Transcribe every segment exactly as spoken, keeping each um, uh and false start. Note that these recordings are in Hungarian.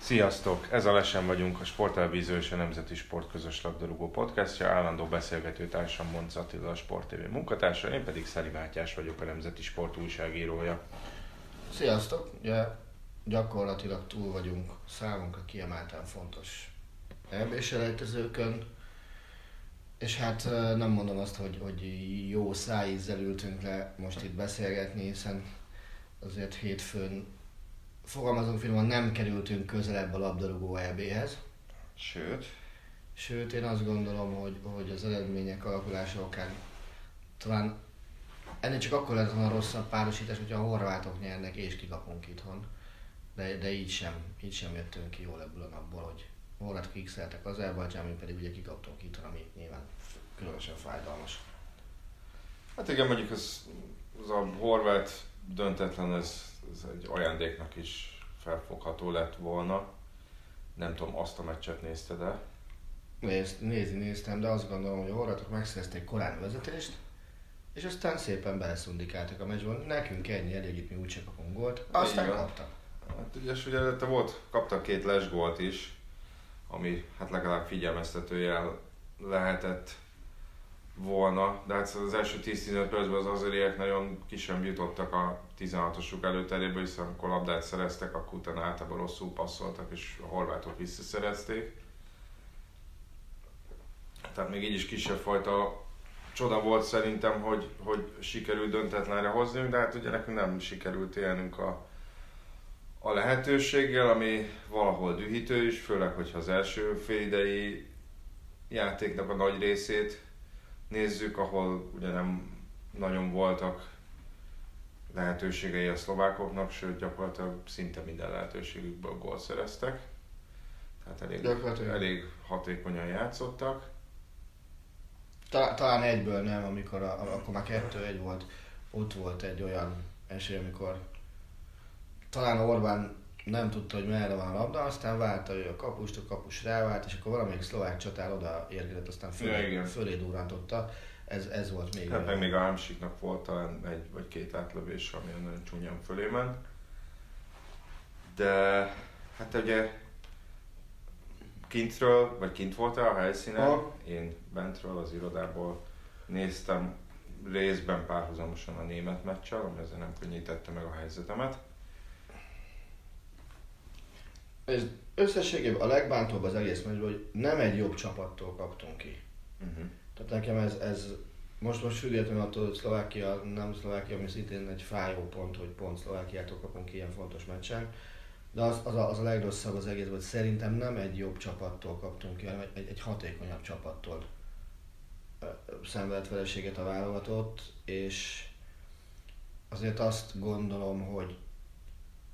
Sziasztok! Ez a Lesen vagyunk, a Sport Televízió és a Nemzeti Sport közös labdarúgó podcastja, állandó beszélgetőtársam Monsz Attila, a Sport té vé munkatársa, én pedig Szeli Mátyás vagyok, a Nemzeti Sport újságírója. Sziasztok! Ja, gyakorlatilag túl vagyunk számunkra kiemelten fontos é bé-selejtezőkön, és hát nem mondom azt, hogy, hogy jó szájízzel ültünk le most itt beszélgetni, hiszen azért hétfőn fogalmazunk finoman, nem kerültünk közelebb a labdarúgó é béhez. Sőt. Sőt, én azt gondolom, hogy, hogy az eredmények alakulása okán talán ennél csak akkor lett volna rosszabb párosítás, hogyha a horvátok nyernek és kikapunk itthon. De, de így sem, így sem jöttünk ki jól ebből a napból, hogy horvátok x-eltek az Azerbajdzsán, mi pedig ugye kikaptunk itthon, ami nyilván különösen fájdalmas. Hát igen, mondjuk az, az a horvát döntetlen, ez ez egy ajándéknak is felfogható lett volna. Nem tudom, azt a meccset nézted el? Néz, nézni néztem, de azt gondolom, hogy a horvátok megszerezték korán vezetést, és aztán szépen beleszundikáltak a meccsből. Nekünk ennyi elég, mi úgyse kapunk gólt, aztán igen, kaptak. Hát ügyes, ugye előtte volt, kaptak két lesgólt is, ami hát legalább figyelmeztetőjel lehetett volna, de hát az első tíz-tizenöt percben az azériek nagyon ki sem jutottak a tizenhatosuk előterébe, hiszen amikor labdát szereztek, akkor utána általában rosszul passzoltak, és a horvátok visszaszerezték. Tehát még így is kisebb fajta csoda volt szerintem, hogy, hogy sikerült döntetlenre hozni, de hát ugye nekünk nem sikerült élnünk a, a lehetőséggel, ami valahol dühítő is, főleg, hogyha az első félidei játéknak a nagy részét nézzük, ahol ugye nem nagyon voltak lehetőségei a szlovákoknak, sőt gyakorlatilag szinte minden lehetőségükből gólt szereztek. Tehát elég, elég hatékonyan játszottak. Talán, talán egyből nem, amikor a, akkor már kettő egy volt. Ott volt egy olyan esély, amikor talán Orbán nem tudta, hogy merre van a labda, aztán várta ő a kapust, a kapus rávált, és akkor valamelyik szlovák csatár oda érkezett, aztán fölé, ja, fölé durrantotta. Ez, ez volt még. Hát meg még a Hámsiknak volt talán egy vagy két átlövés, ami nagyon csúnyán fölé ment. De hát ugye kintről, vagy kint voltál a helyszínen, ha. Én bentről az irodából néztem részben párhuzamosan a német meccsel, ami azért nem könnyítette meg a helyzetemet. Ez összességében a legbántóbb az egész meccsben, hogy nem egy jobb csapattól kaptunk ki. Uh-huh. Tehát nekem ez, ez most most függetlenül attól, hogy Szlovákia, nem Szlovákia, ami szintén egy fájó pont, hogy pont Szlovákiától kapunk ki ilyen fontos meccsen, de az, az, a, az a legrosszabb az egész, hogy szerintem nem egy jobb csapattól kaptunk ki, hanem egy, egy hatékonyabb csapattól szenvedett vereséget a válogatott, és azért azt gondolom, hogy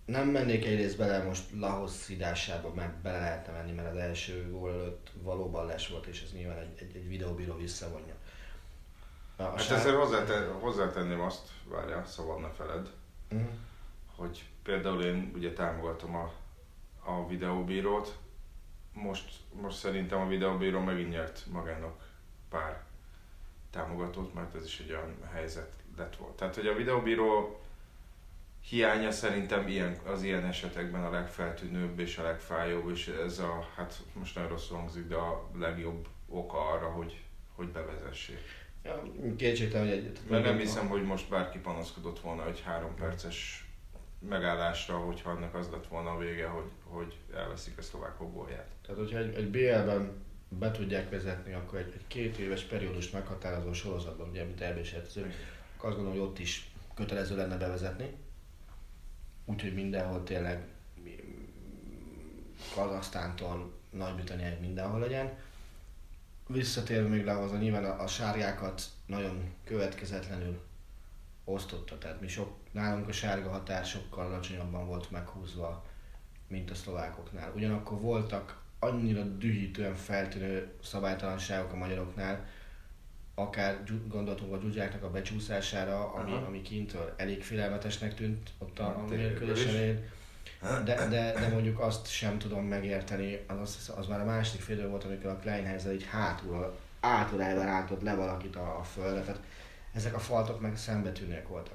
nem mennék egyrészt bele most Lahosszidásába, mert bele lehetne menni, mert az első gól előtt valóban les volt, és ez nyilván egy, egy, egy videóbíró visszavonja. A hát sár... ezért hozzáten, hozzátenném azt, várjál, szóval ne feled, uh-huh. hogy például én ugye támogatom a, a videóbírót, most, most szerintem a videóbíró megint nyert magának pár támogatót, mert ez is egy olyan helyzet lett volt. Tehát, hogy a videóbíró hiánya szerintem ilyen, az ilyen esetekben a legfeltűnőbb és a legfájóbb, és ez a, hát most nagyon rosszul hangzik, de a legjobb oka arra, hogy, hogy bevezessék. Ja, kétségtelen, hogy egy... Mert nem hiszem, hogy most bárki panaszkodott volna egy három perces megállásra, hogyha annak az lett volna a vége, hogy, hogy elveszik a szlovákok gólját. Tehát, hogyha egy, egy bé el-ben be tudják vezetni, akkor egy, egy két éves periódust meghatározó sorozatban, ugye, amit elbésért, azt gondolom, hogy ott is kötelező lenne bevezetni. Úgyhogy mindenhol tényleg Kazahsztántól Nagy-Britanniáig mindenhol legyen. Visszatérve még lehozzá, nyilván a, a sárgákat nagyon következetlenül osztotta, tehát mi sok, nálunk a sárga határ sokkal alacsonyabban volt meghúzva, mint a szlovákoknál. Ugyanakkor voltak annyira dühítően feltűnő szabálytalanságok a magyaroknál, akár gondoltunk a Gyugyáknak a becsúszására, ami, ami kintől elég félelmetesnek tűnt ott a, a mérkőzésen. De, de, de mondjuk azt sem tudom megérteni, az, az, az már a második félidő volt, amikor a Kleinheiser így hátulról átulájba rántott le valakit a, a földre, tehát ezek a faltok meg szembetűnőek voltak.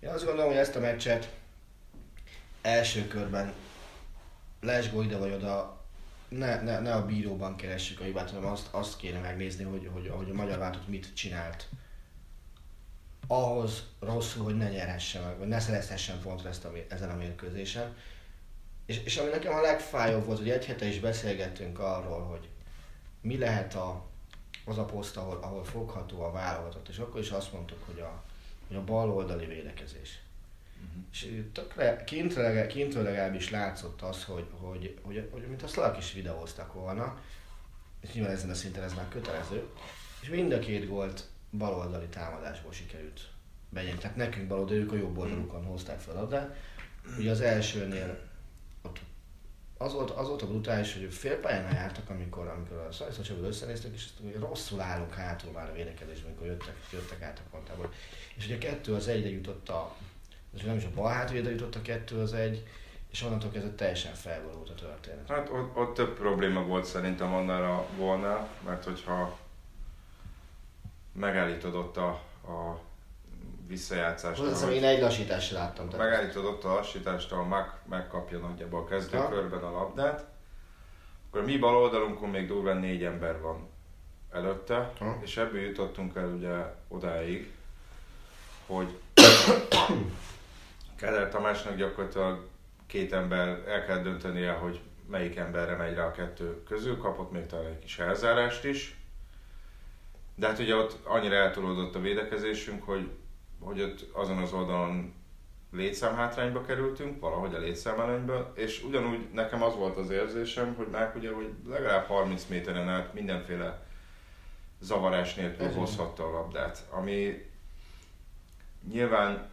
Én azt gondolom, hogy ezt a meccset első körben lesgó ide vagy oda, ne, ne, ne a bíróban keressük a hibát, hanem azt, azt kéne megnézni, hogy, hogy, hogy a magyar váltott mit csinált ahhoz rosszul, hogy ne nyerhessen meg, vagy ne szerezhessen pontot ezt a, ezen a mérkőzésen. És, és ami nekem a legfájóbb volt, hogy egy hete is beszélgettünk arról, hogy mi lehet a, az a poszt, ahol, ahol fogható a válogatott, és akkor is azt mondtuk, hogy a, hogy a baloldali védekezés. Uh-huh. És tökre, kintről, kintről legalábbis látszott az, hogy, hogy, hogy, hogy mint a szlovák is videóztak volna, és nyilván ezen a szinten ez már kötelező, és mind a két gólt baloldali támadásból sikerült bejön. Tehát nekünk baloldali, ők a jobb oldalukon hozták fel a labdát. Ugye az elsőnél ott az volt, az volt a brutális, hogy félpályán jártak, amikor, amikor a szajszócsabból összenéztek, és rosszul állunk hátul már a védekezésben, amikor jöttek, jöttek át a kontából. És ugye kettő az egyre jutott a, és nem is a bal hátvédre jutott a kettő az egy, és onnantól kezdve teljesen felborult a történet. Hát ott, ott több probléma volt szerintem annál a gólnál, mert hogyha megállítod ott a, a visszajátszást. Hozzá, én egy lassítást láttam. Megállítod ott a lassítást, ahol meg, megkapja nagyjából a kezdőkörben a labdát. Akkor mi bal oldalunkon még durván négy ember van előtte, ha? És ebből jutottunk el ugye odáig, hogy Kádár Tamásnak gyakorlatilag két ember el kell döntenie, hogy melyik emberre megy rá a kettő közül, kapott még talán egy kis elzárást is. De hát ugye ott annyira eltolódott a védekezésünk, hogy, hogy ott azon az oldalon létszámhátrányba kerültünk, valahogy a létszámelőnybe, és ugyanúgy nekem az volt az érzésem, hogy már ugye, hogy legalább harminc méteren át mindenféle zavarás nélkül hozhatta a labdát, ami nyilván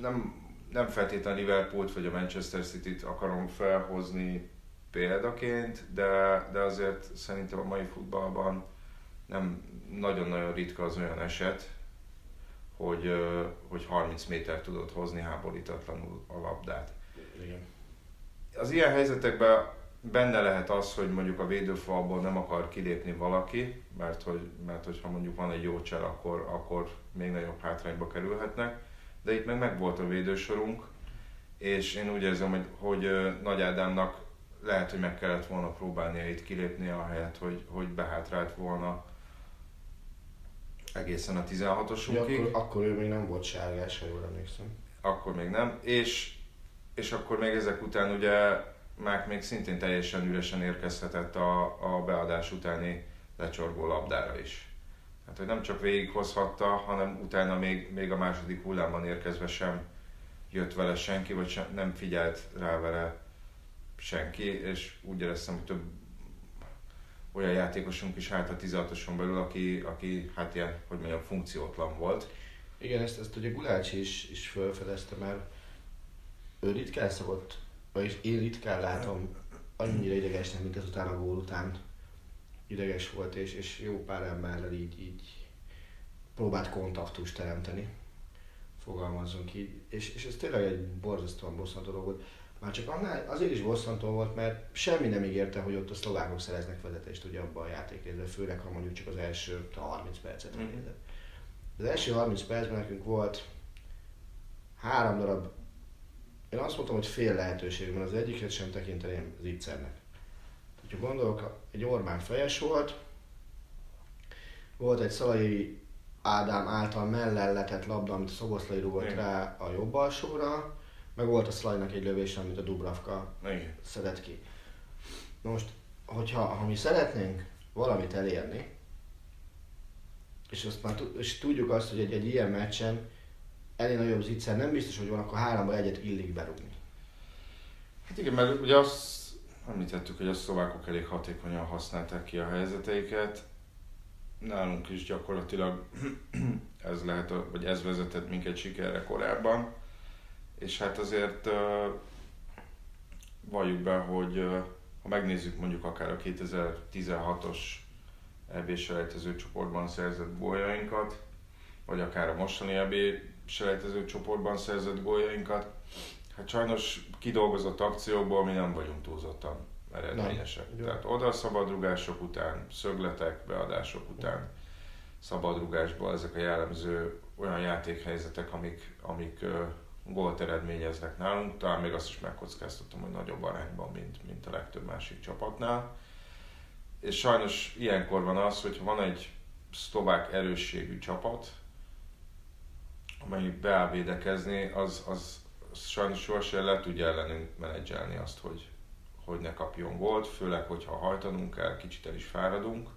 nem, nem feltétlenül Liverpoolt vagy a Manchester Cityt akarom felhozni példaként, de, de azért szerintem a mai futballban nem nagyon-nagyon ritka az olyan eset, hogy, hogy harminc méter tudod hozni háborítatlanul a labdát. Igen. Az ilyen helyzetekben benne lehet az, hogy mondjuk a védőfalból nem akar kilépni valaki, mert hogy, mert hogy ha mondjuk van egy jó csel, akkor, akkor még nagyobb hátrányba kerülhetnek, de itt meg megvolt a védősorunk, és én úgy érzem, hogy, hogy Nagy Ádámnak lehet, hogy meg kellett volna próbálnia itt kilépni, ahelyett, hogy, hogy behátrált volna egészen a tizenhatosokig. Akkor, akkor ő még nem volt sárgás, ha jól emlékszem. Akkor még nem, és, és akkor még ezek után ugye már még szintén teljesen üresen érkezhetett a, a beadás utáni lecsorgó labdára is. Hát, hogy nem csak végighozhatta, hanem utána még, még a második hullámban érkezve sem jött vele senki, vagy sem, nem figyelt rá vele senki, és úgy éreztem, hogy több olyan játékosunk is hát a tizenhatoson belül, aki, aki hát ilyen, hogy mondjam, funkciótlan volt. Igen, ezt, ezt ugye Gulácsi is, is felfedezte, mert ő ritkán szokott, vagyis én ritkán látom annyira idegesnek, mint ezután a gól után ideges volt, és, és jó pár emberrel így, így próbált kontaktust teremteni, fogalmazzunk így, és, és ez tényleg egy borzasztóan bosszantó dolog volt. Már csak annál azért is bosszantó volt, mert semmi nem ígérte, hogy ott a szlovákok szereznek vezetést ugye abban a játékrészben, főleg ha mondjuk csak az első harminc percet nézett. Mm-hmm. Az első harminc percben nekünk volt három darab, én azt mondtam, hogy fél lehetőségben, az egyiket sem tekinteném zicsernek. Ha gondolok, egy Orbán fejes volt, volt egy Sallai Ádám által mellel letett labda, amit a Szoboszlai rúgott rá a jobb alsóra, meg volt a Szalainak egy lövés, amit a Dubravka igen. szedett ki. Most, hogyha ha mi szeretnénk valamit elérni, és azt már és tudjuk azt, hogy egy, egy ilyen meccsen elég nagyobb zicser nem biztos, hogy van, akkor háromba egyet illik berúgni. Hát igen, mert ugye azt említettük, hogy a szlovákok elég hatékonyan használták ki a helyzeteiket. Nálunk is gyakorlatilag ez lehet, vagy ez vezetett minket sikerre korábban. És hát azért valljuk be, hogy ha megnézzük mondjuk akár a kétezer-tizenhatos é bé-selejtező csoportban szerzett góljainkat, vagy akár a mostani é bé-selejtező csoportban szerzett góljainkat, hát sajnos kidolgozott akciókból mi nem vagyunk túlzottan eredményesek. Nem. Tehát oda szabadrugások után, szögletek, beadások után, szabadrugásból ezek a jellemző olyan játékhelyzetek, amik, amik uh, gólt eredményeznek nálunk. Talán még azt is megkockáztatom, hogy nagyobb arányban, mint, mint a legtöbb másik csapatnál. És sajnos ilyenkor van az, hogyha van egy szlovák erősségű csapat, amelyik beáll védekezni, az, az sajnos sohasem le tudja ellenünk menedzselni azt, hogy, hogy ne kapjon gólt, főleg, hogyha hajtanunk kell, kicsit el is fáradunk.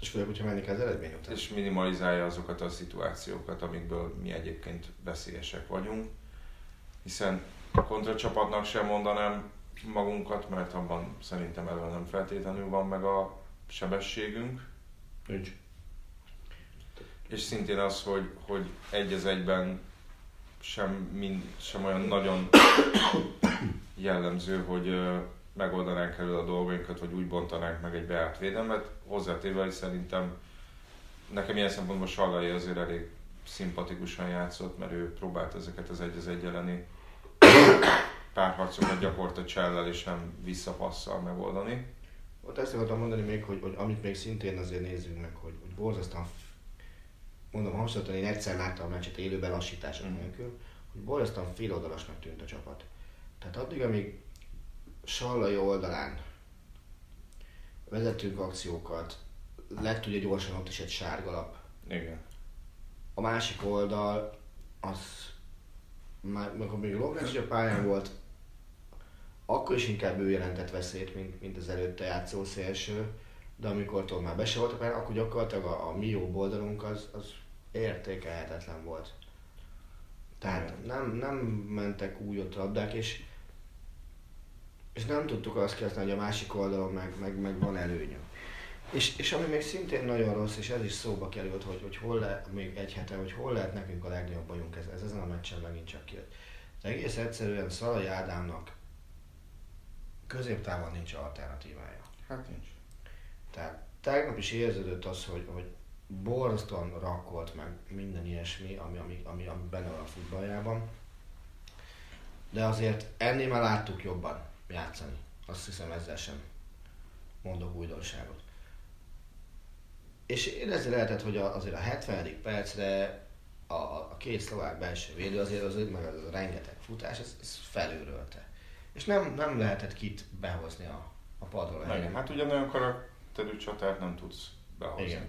És főleg, hogyha menni kell az eredmény után. És minimalizálja azokat a szituációkat, amikből mi egyébként veszélyesek vagyunk. Hiszen a kontracsapatnak sem mondanám magunkat, mert abban szerintem elő nem feltétlenül van meg a sebességünk. Nincs. És szintén az, hogy, hogy egy az egyben sem, mind, sem olyan nagyon jellemző, hogy ö, megoldanánk elő a dolgainkat, vagy úgy bontanánk meg egy beállt védelmet. Hozzátéve, hogy szerintem nekem ilyen szempontból Sallai azért elég szimpatikusan játszott, mert ő próbált ezeket az egy az egy elleni párharcokat gyakorta csellel és nem visszapasszal megoldani. Ott ezt akartam mondani még, hogy, hogy amit még szintén azért nézzünk meg, hogy, hogy borzasztóan, mondom, hasonlóan én egyszer láttam a meccset élőben lassítások mm. nélkül, hogy borzasztóan féloldalasnak tűnt a csapat. Tehát addig, amíg Sallai oldalán vezetünk akciókat, lett ugye gyorsan ott is egy sárgalap. Igen. A másik oldal az már, amikor még Lognács a pályán volt, akkor is inkább ő jelentett veszélyt, mint, mint az előtte játszó szélső, de amikor már be se volt a pályán, akkor gyakorlatilag a, a mi jobb oldalunk az, az értékelhetetlen volt. Tehát nem, nem mentek úgy ott labdák, és, és nem tudtuk azt kérteni, hogy a másik oldalon meg, meg, meg van előnyünk. És, és ami még szintén nagyon rossz, és ez is szóba került, hogy, hogy hol lehet, még egy hete, hogy hol lehet nekünk a legnagyobb bajunk, ez, ez ezen a meccsen megint csak kijött. De egész egyszerűen Szoboszlai Ádámnak középtávon nincs alternatívája. Hát nincs. Tehát tegnap is érződött az, hogy, hogy borzasztóan rakkolt meg minden ilyesmi, ami, ami, ami, ami benne van a futballjában. De azért ennél már láttuk jobban játszani. Azt hiszem, ezzel sem mondok újdonságot. És érezni lehetett, hogy azért a hetvenedik percre a, a két szlovák belső védő azért az meg az a rengeteg futás, ez, ez felőrölte. És nem, nem lehetett kit behozni a, a padról. Igen, hát ugyanolyan karakterű csatát nem tudsz behozni. Igen.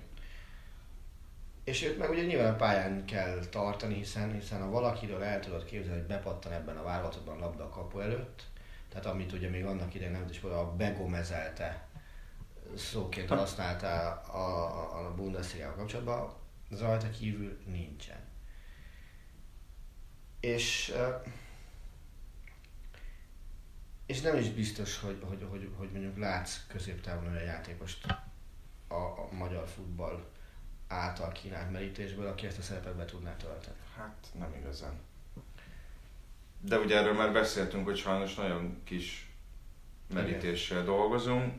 És őt meg ugye nyilván a pályán kell tartani, hiszen, hiszen ha valakiről el tudod képzelni, hogy bepattan ebben a válogatottban labda a kapu előtt, tehát amit ugye még annak idején nem is mondja, a begomezelte szóként használtál a, a, a Bundesliga-val kapcsolatban, az rajta kívül nincsen. És, és nem is biztos, hogy, hogy, hogy, hogy mondjuk látsz középtávon olyan játékost a, a magyar futball által kínált merítésből, aki ezt a szerepet be tudná tölteni. Hát nem igazán. De ugye erről már beszéltünk, hogy sajnos nagyon kis merítéssel dolgozunk,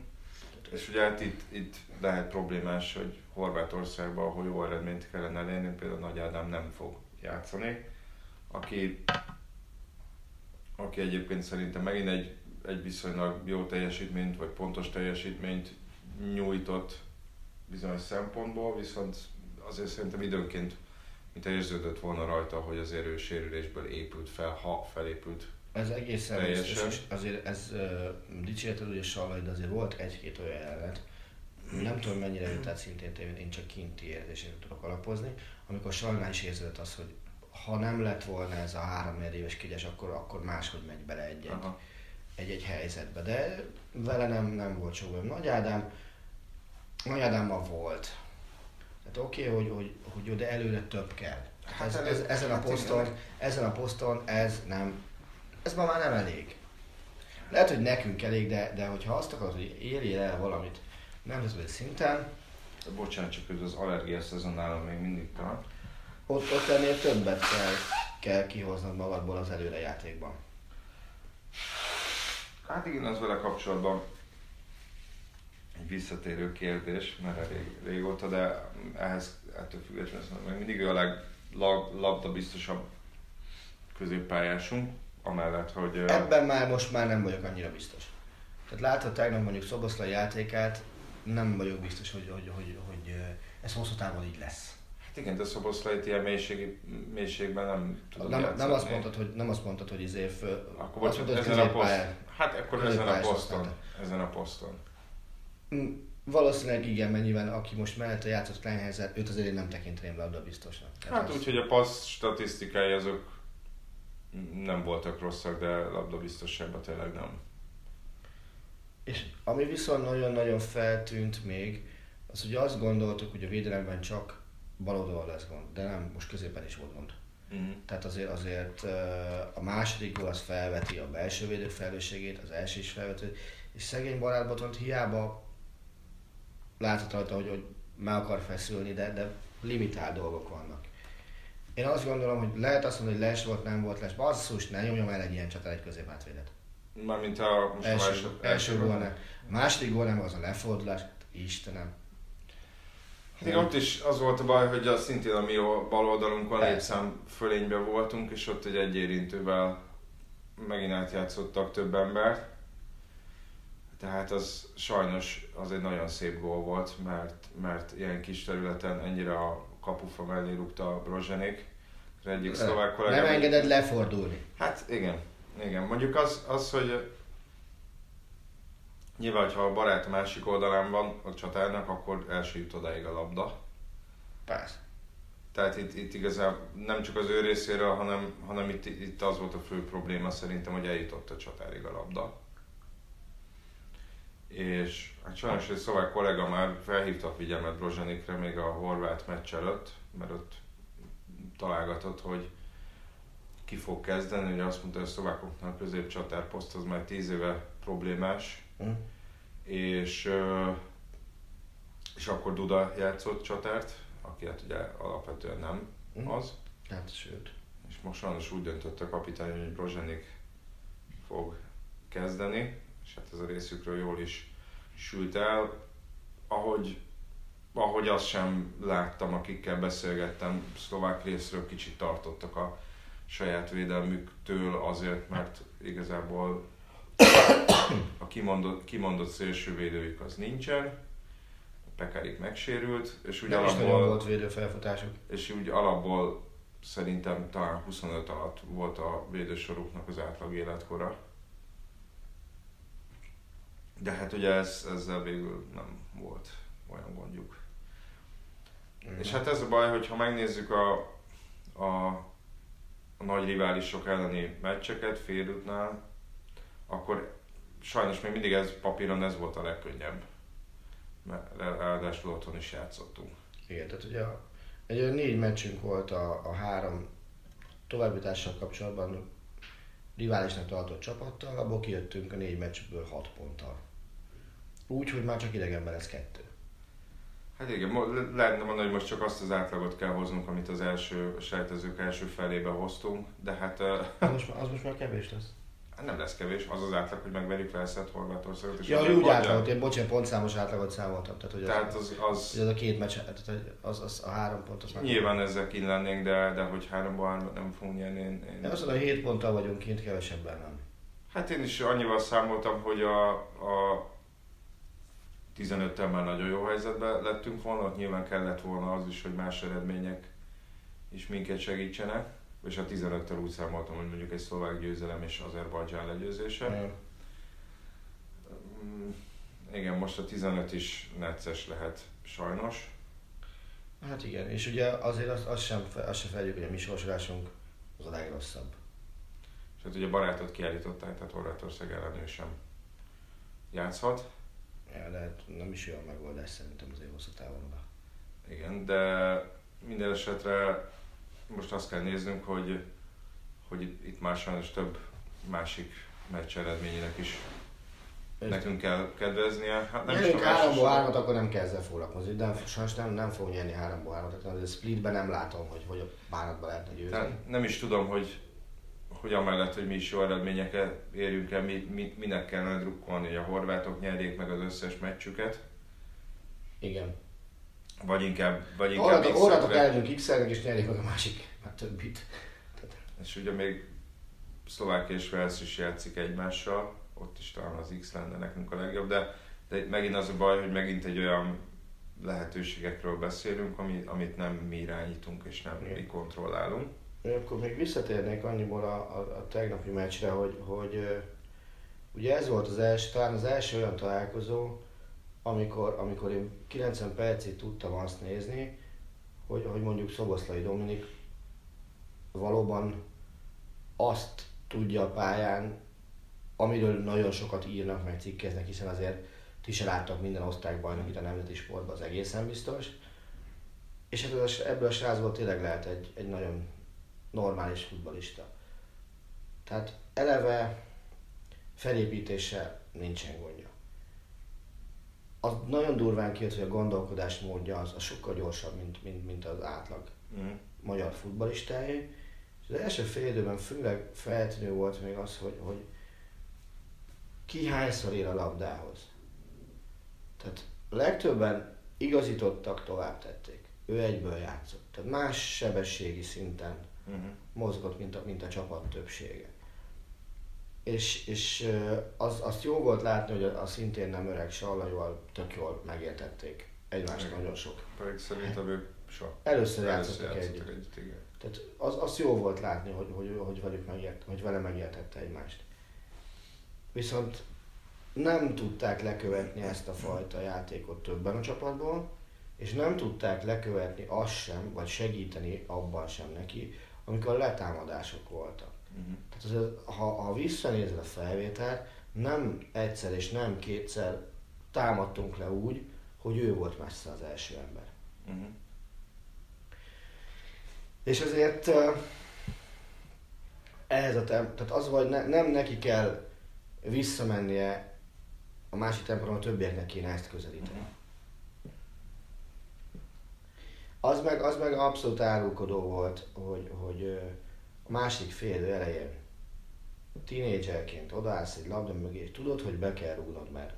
és ugye hát itt, itt lehet problémás, hogy Horvátországban, ahol jó eredményt kellene elérni, például Nagy Ádám nem fog játszani, aki, aki egyébként szerintem megint egy, egy viszonylag jó teljesítményt, vagy pontos teljesítményt nyújtott bizonyos szempontból, viszont azért szerintem időnként, mint érződött volna rajta, hogy az erős sérülésből épült fel, ha felépült. Ez egészen teljesen. És azért ez uh, dicséreted ugye Sallai, de azért volt egy-két olyan jelenet, nem tudom mennyire jutott szintén tévét, én csak kinti érzésére tudok alapozni, amikor Sallainál is érződött az, hogy ha nem lett volna ez a három éves kigyes, akkor, akkor máshogy megy bele egy-egy, egy-egy helyzetbe, de vele nem, nem volt sok olyan. Nagy Ádám, Nagy Ádámban volt. Tehát oké, okay, hogy, hogy, hogy de előre több kell. Hát ez, hát ez, ezen, hát a poszton, ezen a poszton ez nem, ez ma már nem elég. Lehet, hogy nekünk elég, de, de hogyha azt akarod, hogy érjél el valamit nemzetközi szinten... Bocsánat, csak az allergia szezonnál még mindig tart. Ott, ott ennél többet kell, kell kihoznod magadból az előrejátékban. Hát igen, az vele kapcsolatban egy visszatérő kérdés, mert rég, régóta, de ehhez ettől függetlenül még mindig a leglabdabiztosabb középpályásunk, amellett, hogy... Ebben már most már nem vagyok annyira biztos. Tehát látva tegnap mondjuk Szoboszlai játékát, nem vagyok biztos, hogy, hogy, hogy, hogy ez hosszú távon így lesz. Hát igen, de Szoboszlait ilyen mélység, mélységben nem tudod nem, nem azt mondtad, hogy nem azt mondtad, hogy izé föl... Akkor bocsánat, ezen a poszton. Hát akkor ezen a poszton. Ezen a poszton. Valószínűleg igen, mert nyilván aki most mellette játszott Kleinheiser, őt azért nem tekinteném labda biztosnak. Tehát hát az... úgyhogy a passz statisztikái azok nem voltak rosszak, de labda biztosságban tényleg nem. És ami viszont nagyon-nagyon feltűnt még, az ugye azt gondoltuk, hogy a védelemben csak bal oldalon lesz gond, de nem, most középen is volt gond. Mm-hmm. Tehát azért, azért a második gól az felveti a belső védők felelősségét, az első is felvető, és szegény Barát Botont hiába látott rajta, hogy, hogy meg akar feszülni, de, de limitált dolgok vannak. Én azt gondolom, hogy lehet azt mondani, hogy les volt, nem volt les, basszus, ne nyomjam el egy ilyen csatát, egy középátvédet. Mármint a most első, első, első gól nem. A második gól nem, az a lefordulás, Istenem. Hát igen, ott is az volt a baj, hogy a szintén a mi bal oldalunkon lépszám fölényben voltunk, és ott egy egyérintővel megint átjátszottak több embert. Tehát az sajnos az egy nagyon szép gól volt, mert, mert ilyen kis területen ennyire a kapufa mellé rúgta a Brozsenik, az egyik szlovák kollégám. Nem engedett lefordulni. Hát igen, igen. Mondjuk az, az hogy nyilván, ha a Barát a másik oldalán van a csatárnak, akkor el se jut odáig a labda. Persze. Tehát itt, itt igazán nem csak az ő részéről, hanem, hanem itt, itt az volt a fő probléma szerintem, hogy eljutott a csatárig a labda. És hát sajnos egy szlovák kollega már felhívta a figyelmet Brozsenikre még a horvát meccs előtt, mert ott találgatott, hogy ki fog kezdeni, ugye azt mondta, hogy a szlovákoknál a középcsatárposzt az már tíz éve problémás, mm. és, és akkor Duda játszott csatárt, aki hát ugye alapvetően nem mm. az. Hát sőt. És most sajnos úgy döntött a kapitány, hogy Brozsenik fog kezdeni. És hát ez a részükről jól is sült el, ahogy, ahogy azt sem láttam, akikkel beszélgettem, szlovák részről kicsit tartottak a saját védelmüktől azért, mert igazából a kimondott, kimondott szélsővédőjük az nincsen, a Pekárik megsérült, és úgy, alapból, és úgy alapból szerintem talán huszonöt alatt volt a védősoruknak az átlag életkora. De hát ugye ez, ezzel végül nem volt olyan gondjuk. Mm. És hát ez a baj, hogyha megnézzük a, a, a nagy riválisok elleni meccseket félútnál, akkor sajnos még mindig ez papíron ez volt a legkönnyebb. Mert ráadásul otthon is játszottunk. Igen, tehát ugye a, egy olyan négy meccsünk volt a, a három továbbjutással kapcsolatban riválisnak tartott csapattal, abból kijöttünk a négy meccsből hat ponttal. Úgy, hogy már csak idegenben lesz kettő. Hát igen, lehetne mondani, hogy most csak azt az átlagot kell hoznunk, amit az első sejtezők első felébe hoztunk, de hát... Most, az most már kevés lesz. Hát nem lesz kevés, az az átlag, hogy megverjük Velszet, Horvátországot és... Ja, úgy mondjam. Átlagot, én bocsánat, pontszámos átlagot számoltam, tehát hogy az, tehát az, az, az, az a két meccs, tehát az, az a három pont, az nyilván nem ezzel kint lennénk, de, de hogy háromban hármat nem fogunk nyerni, én... én... Nem azt mondom, hogy hét ponttal vagyunk kint, kevesebben nem. Hát én is annyival számoltam, hogy a, a tizenöttel már nagyon jó helyzetben lettünk volna, ott nyilván kellett volna az is, hogy más eredmények is minket segítsenek. És a tizenöttel úgy számoltam, hogy mondjuk egy szlovák győzelem és Azerbajdzsán legyőzése. Mm. Igen, most a tizenöt is necces lehet, sajnos. Hát igen, és ugye azért azt az sem, az sem feljük, hogy a mi sorsolásunk az a legrosszabb. És hát ugye Barátot kiállították, tehát Horvátország ellen ő sem játszhat. Ja, de hát nem is olyan megoldás szerintem azért hosszú távonban. Igen, de minden esetre most azt kell néznünk, hogy, hogy itt már sajnos több másik meccs eredményének is nekünk kell kedveznie. Hát nem nyerünk háromból hármat, akkor nem kell ezzel foglalkozni. De sajnos nem, nem fogunk nyerni háromból hármat, de a splitben nem látom, hogy, hogy a bánatban lehetne győzni. Nem is tudom, hogy, hogy amellett, hogy mi is jó eredményeket érjünk el, mi, mi, minek kellene drukkolni, hogy a horvátok nyerjék meg az összes meccsüket. Igen. Vagy inkább... Vagy inkább orratok ellenünk x-elnek és nyerjék meg a másik, már többit. És ugye még Szlovákia és Velsz is játszik egymással, ott is talán az X lenne nekünk a legjobb, de, de megint az a baj, hogy megint egy olyan lehetőségekről beszélünk, ami, amit nem mi irányítunk és nem mi kontrollálunk. Én akkor még visszatérnék annyiból a, a, a tegnapi meccsre, hogy, hogy ugye ez volt az első, talán az első olyan találkozó, amikor, amikor én kilencven percig tudtam azt nézni, hogy, hogy mondjuk Szoboszlai Dominik valóban azt tudja a pályán, amiről nagyon sokat írnak, meg cikkeznek, hiszen azért ti se láttak minden osztrák bajnokit a Nemzeti Sportban, az egészen biztos. És hát ebből a srácból tényleg lehet egy, egy nagyon normális futballista. Tehát eleve felépítése nincsen gondja. Az nagyon durván kijött, hogy a gondolkodás módja az, az sokkal gyorsabb, mint, mint, mint az átlag mm. magyar futballistáé. És az első fél időben főleg feltűnő volt még az, hogy, hogy ki hányszor ér a labdához. Tehát legtöbben igazítottak, tovább tették. Ő egyből játszott. Tehát más sebességi szinten uh-huh. mozgott, mint a, mint a csapat többsége. És, és az, azt jó volt látni, hogy a, a szintén nem öreg Sallaival tök jól megértették egymást igen. Nagyon sok. Pedig szerintem ő soha. Először játszottak együtt. együtt igen. Tehát az, az jó volt látni, hogy, hogy, hogy, velük megért, hogy vele megértette egymást. Viszont nem tudták lekövetni ezt a fajta játékot többen a csapatból, és nem tudták lekövetni azt sem, vagy segíteni abban sem neki, amikor letámadások voltak. Uh-huh. Tehát azért, ha, ha visszanézed a felvételt, nem egyszer és nem kétszer támadtunk le úgy, hogy ő volt messze az első ember. Uh-huh. És azért ehhez a tem- tehát az, hogy ne, nem neki kell visszamennie a másik tempóban, a többieknek kéne ezt közelíteni. Az meg, az meg abszolút árulkodó volt, hogy, hogy a másik fél elején tínédzserként odaállsz egy labda mögé, és tudod, hogy be kell rúgnod, mert,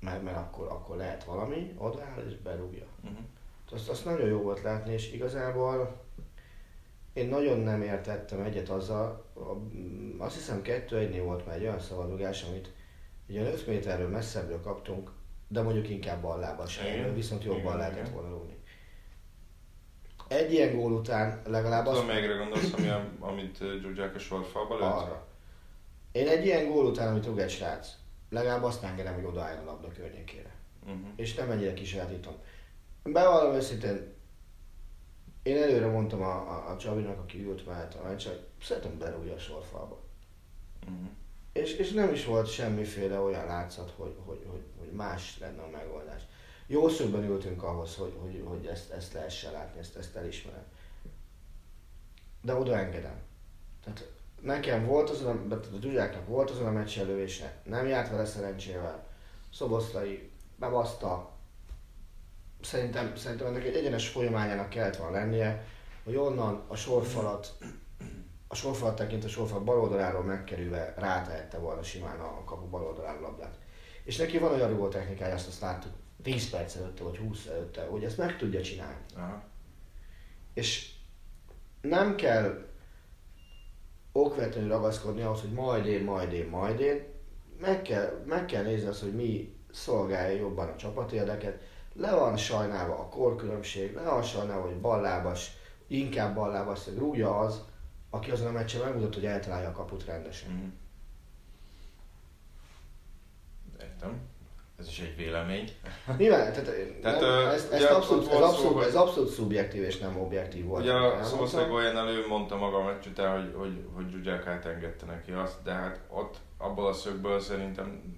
mert, mert akkor, akkor lehet valami, odaáll és berúgja. Uh-huh. Azt, azt nagyon jó volt látni, és igazából én nagyon nem értettem egyet azzal, azt hiszem kettő egynél volt már egy olyan szabadrugás, amit ugye öt méterről messzebbről kaptunk, de mondjuk inkább ballába sem, viszont jobban lehetett volna rúgni. Egy ilyen gól után legalább azt... Tudom, melyikre gondolsz, ami a, amit Gyurgyák a sorfalba lőtt? Arra. Én egy ilyen gól után, amit rúg egy srác, legalább azt engedem, hogy odaálljon a labda környékére. Uh-huh. És nem ennyire kísérletítom. Bevallom őszintén, én előre mondtam a, a, a Csabinak, aki ült már a meccsen, hogy szerintem berúgja a sorfalba. Uh-huh. És, és nem is volt semmiféle olyan látszat, hogy, hogy, hogy, hogy más lenne a megoldás. Jó szögben ültünk ahhoz, hogy, hogy, hogy ezt, ezt lehessen látni, ezt, ezt elismerem. De oda engedem. Tehát nekem volt azon, a Dudjáknak volt azon a meccselővése, nem járt vele szerencsével. Szoboszlai bebaszta. Szerintem, szerintem ennek egy egyenes folyamányának kellett volna lennie, hogy onnan a sorfalat, a sorfalat tekint a sorfalat bal oldaláról megkerülve rátehette volna simán a kapu bal oldaláról labdát. És neki van olyan rúgó technikája, azt, azt láttuk tíz perc előtte vagy húsz előtte, hogy ezt meg tudja csinálni. Aha. És nem kell okvetlenül ragaszkodni ahhoz, hogy majd én, majd én, majd én. Meg kell, meg kell nézni azt, hogy mi szolgálja jobban a csapatérdeket. Le van sajnálva a korkülönbség, le van sajnálva, hogy ballábas, inkább ballábas, hogy rúgja az, aki azon a meccsen megmutatott, hogy eltalálja a kaput rendesen. Mm. Értem. Ez is egy vélemény. Nyilván, tehát, tehát nem, ez, ez, abszolút, ez, abszolút, ez abszolút szubjektív és nem objektív volt. Ugye a Szoboszlai góljánál ő mondta maga a meccs után, hogy, hogy, hogy Zsuzsák átengedte neki azt, de hát ott, abból a szögből szerintem...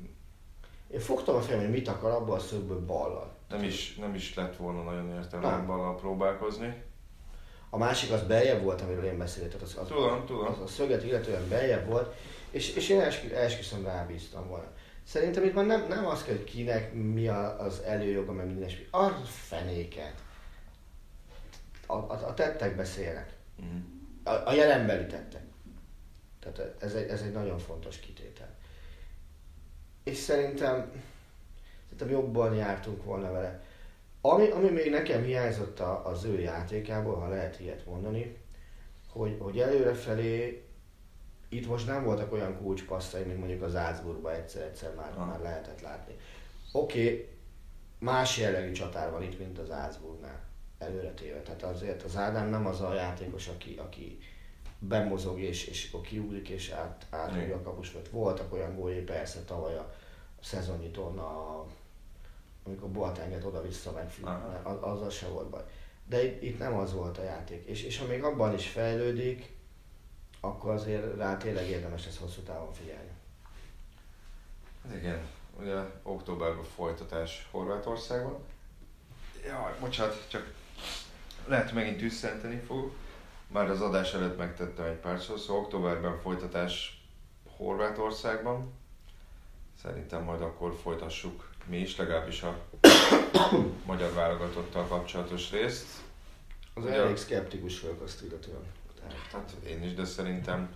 Én fogtam a fejem, hogy mit akar abból a szögből ballal. nem is, nem is lett volna nagyon értelmebben próbálkozni. A másik az beljebb volt, amiről én beszéltem, az, az, tudom, tudom. az a szöget illetően beljebb volt, és, és én esküszöm rábíztam volna. Szerintem itt már nem, nem az kell, hogy kinek mi az előjoga, meg minden is, a fenéket. A, a, a tettek beszélnek. Mm. A, a jelenbeli tettek. Tehát ez egy, ez egy nagyon fontos kitétel. És szerintem, szerintem jobban jártunk volna vele. Ami, ami még nekem hiányzott a, az ő játékából, ha lehet ilyet mondani, hogy, hogy előrefelé itt most nem voltak olyan kulcspasszai, mint mondjuk az Salzburgban egyszer-egyszer már, már lehetett látni. Oké, okay, más jellegű csatár van itt, mint az Salzburgnál előretéve. Tehát azért az Ádám nem az a játékos, aki, aki bemozog és, és kiugrik és át, átugja a kapusfőt. Voltak olyan góljai persze tavaly a szezonnyitón, a, amikor Boatenget oda-vissza megfűnne, azzal se volt baj. De itt, itt nem az volt a játék. És, és ha még abban is fejlődik, akkor azért rá tényleg érdemes ezt hosszú távon figyelni. Hát igen, ugye októberben folytatás Horvátországban. Jaj, bocsánat, csak lehet megint tüsszenteni fogok. Már az adás előtt megtettem egy pár szó, szóval októberben folytatás Horvátországban. Szerintem majd akkor folytassuk mi is, legalábbis a magyar válogatottal kapcsolatos részt. Az ugye elég szkeptikus vagyok azt illetően. Hát én is, de szerintem,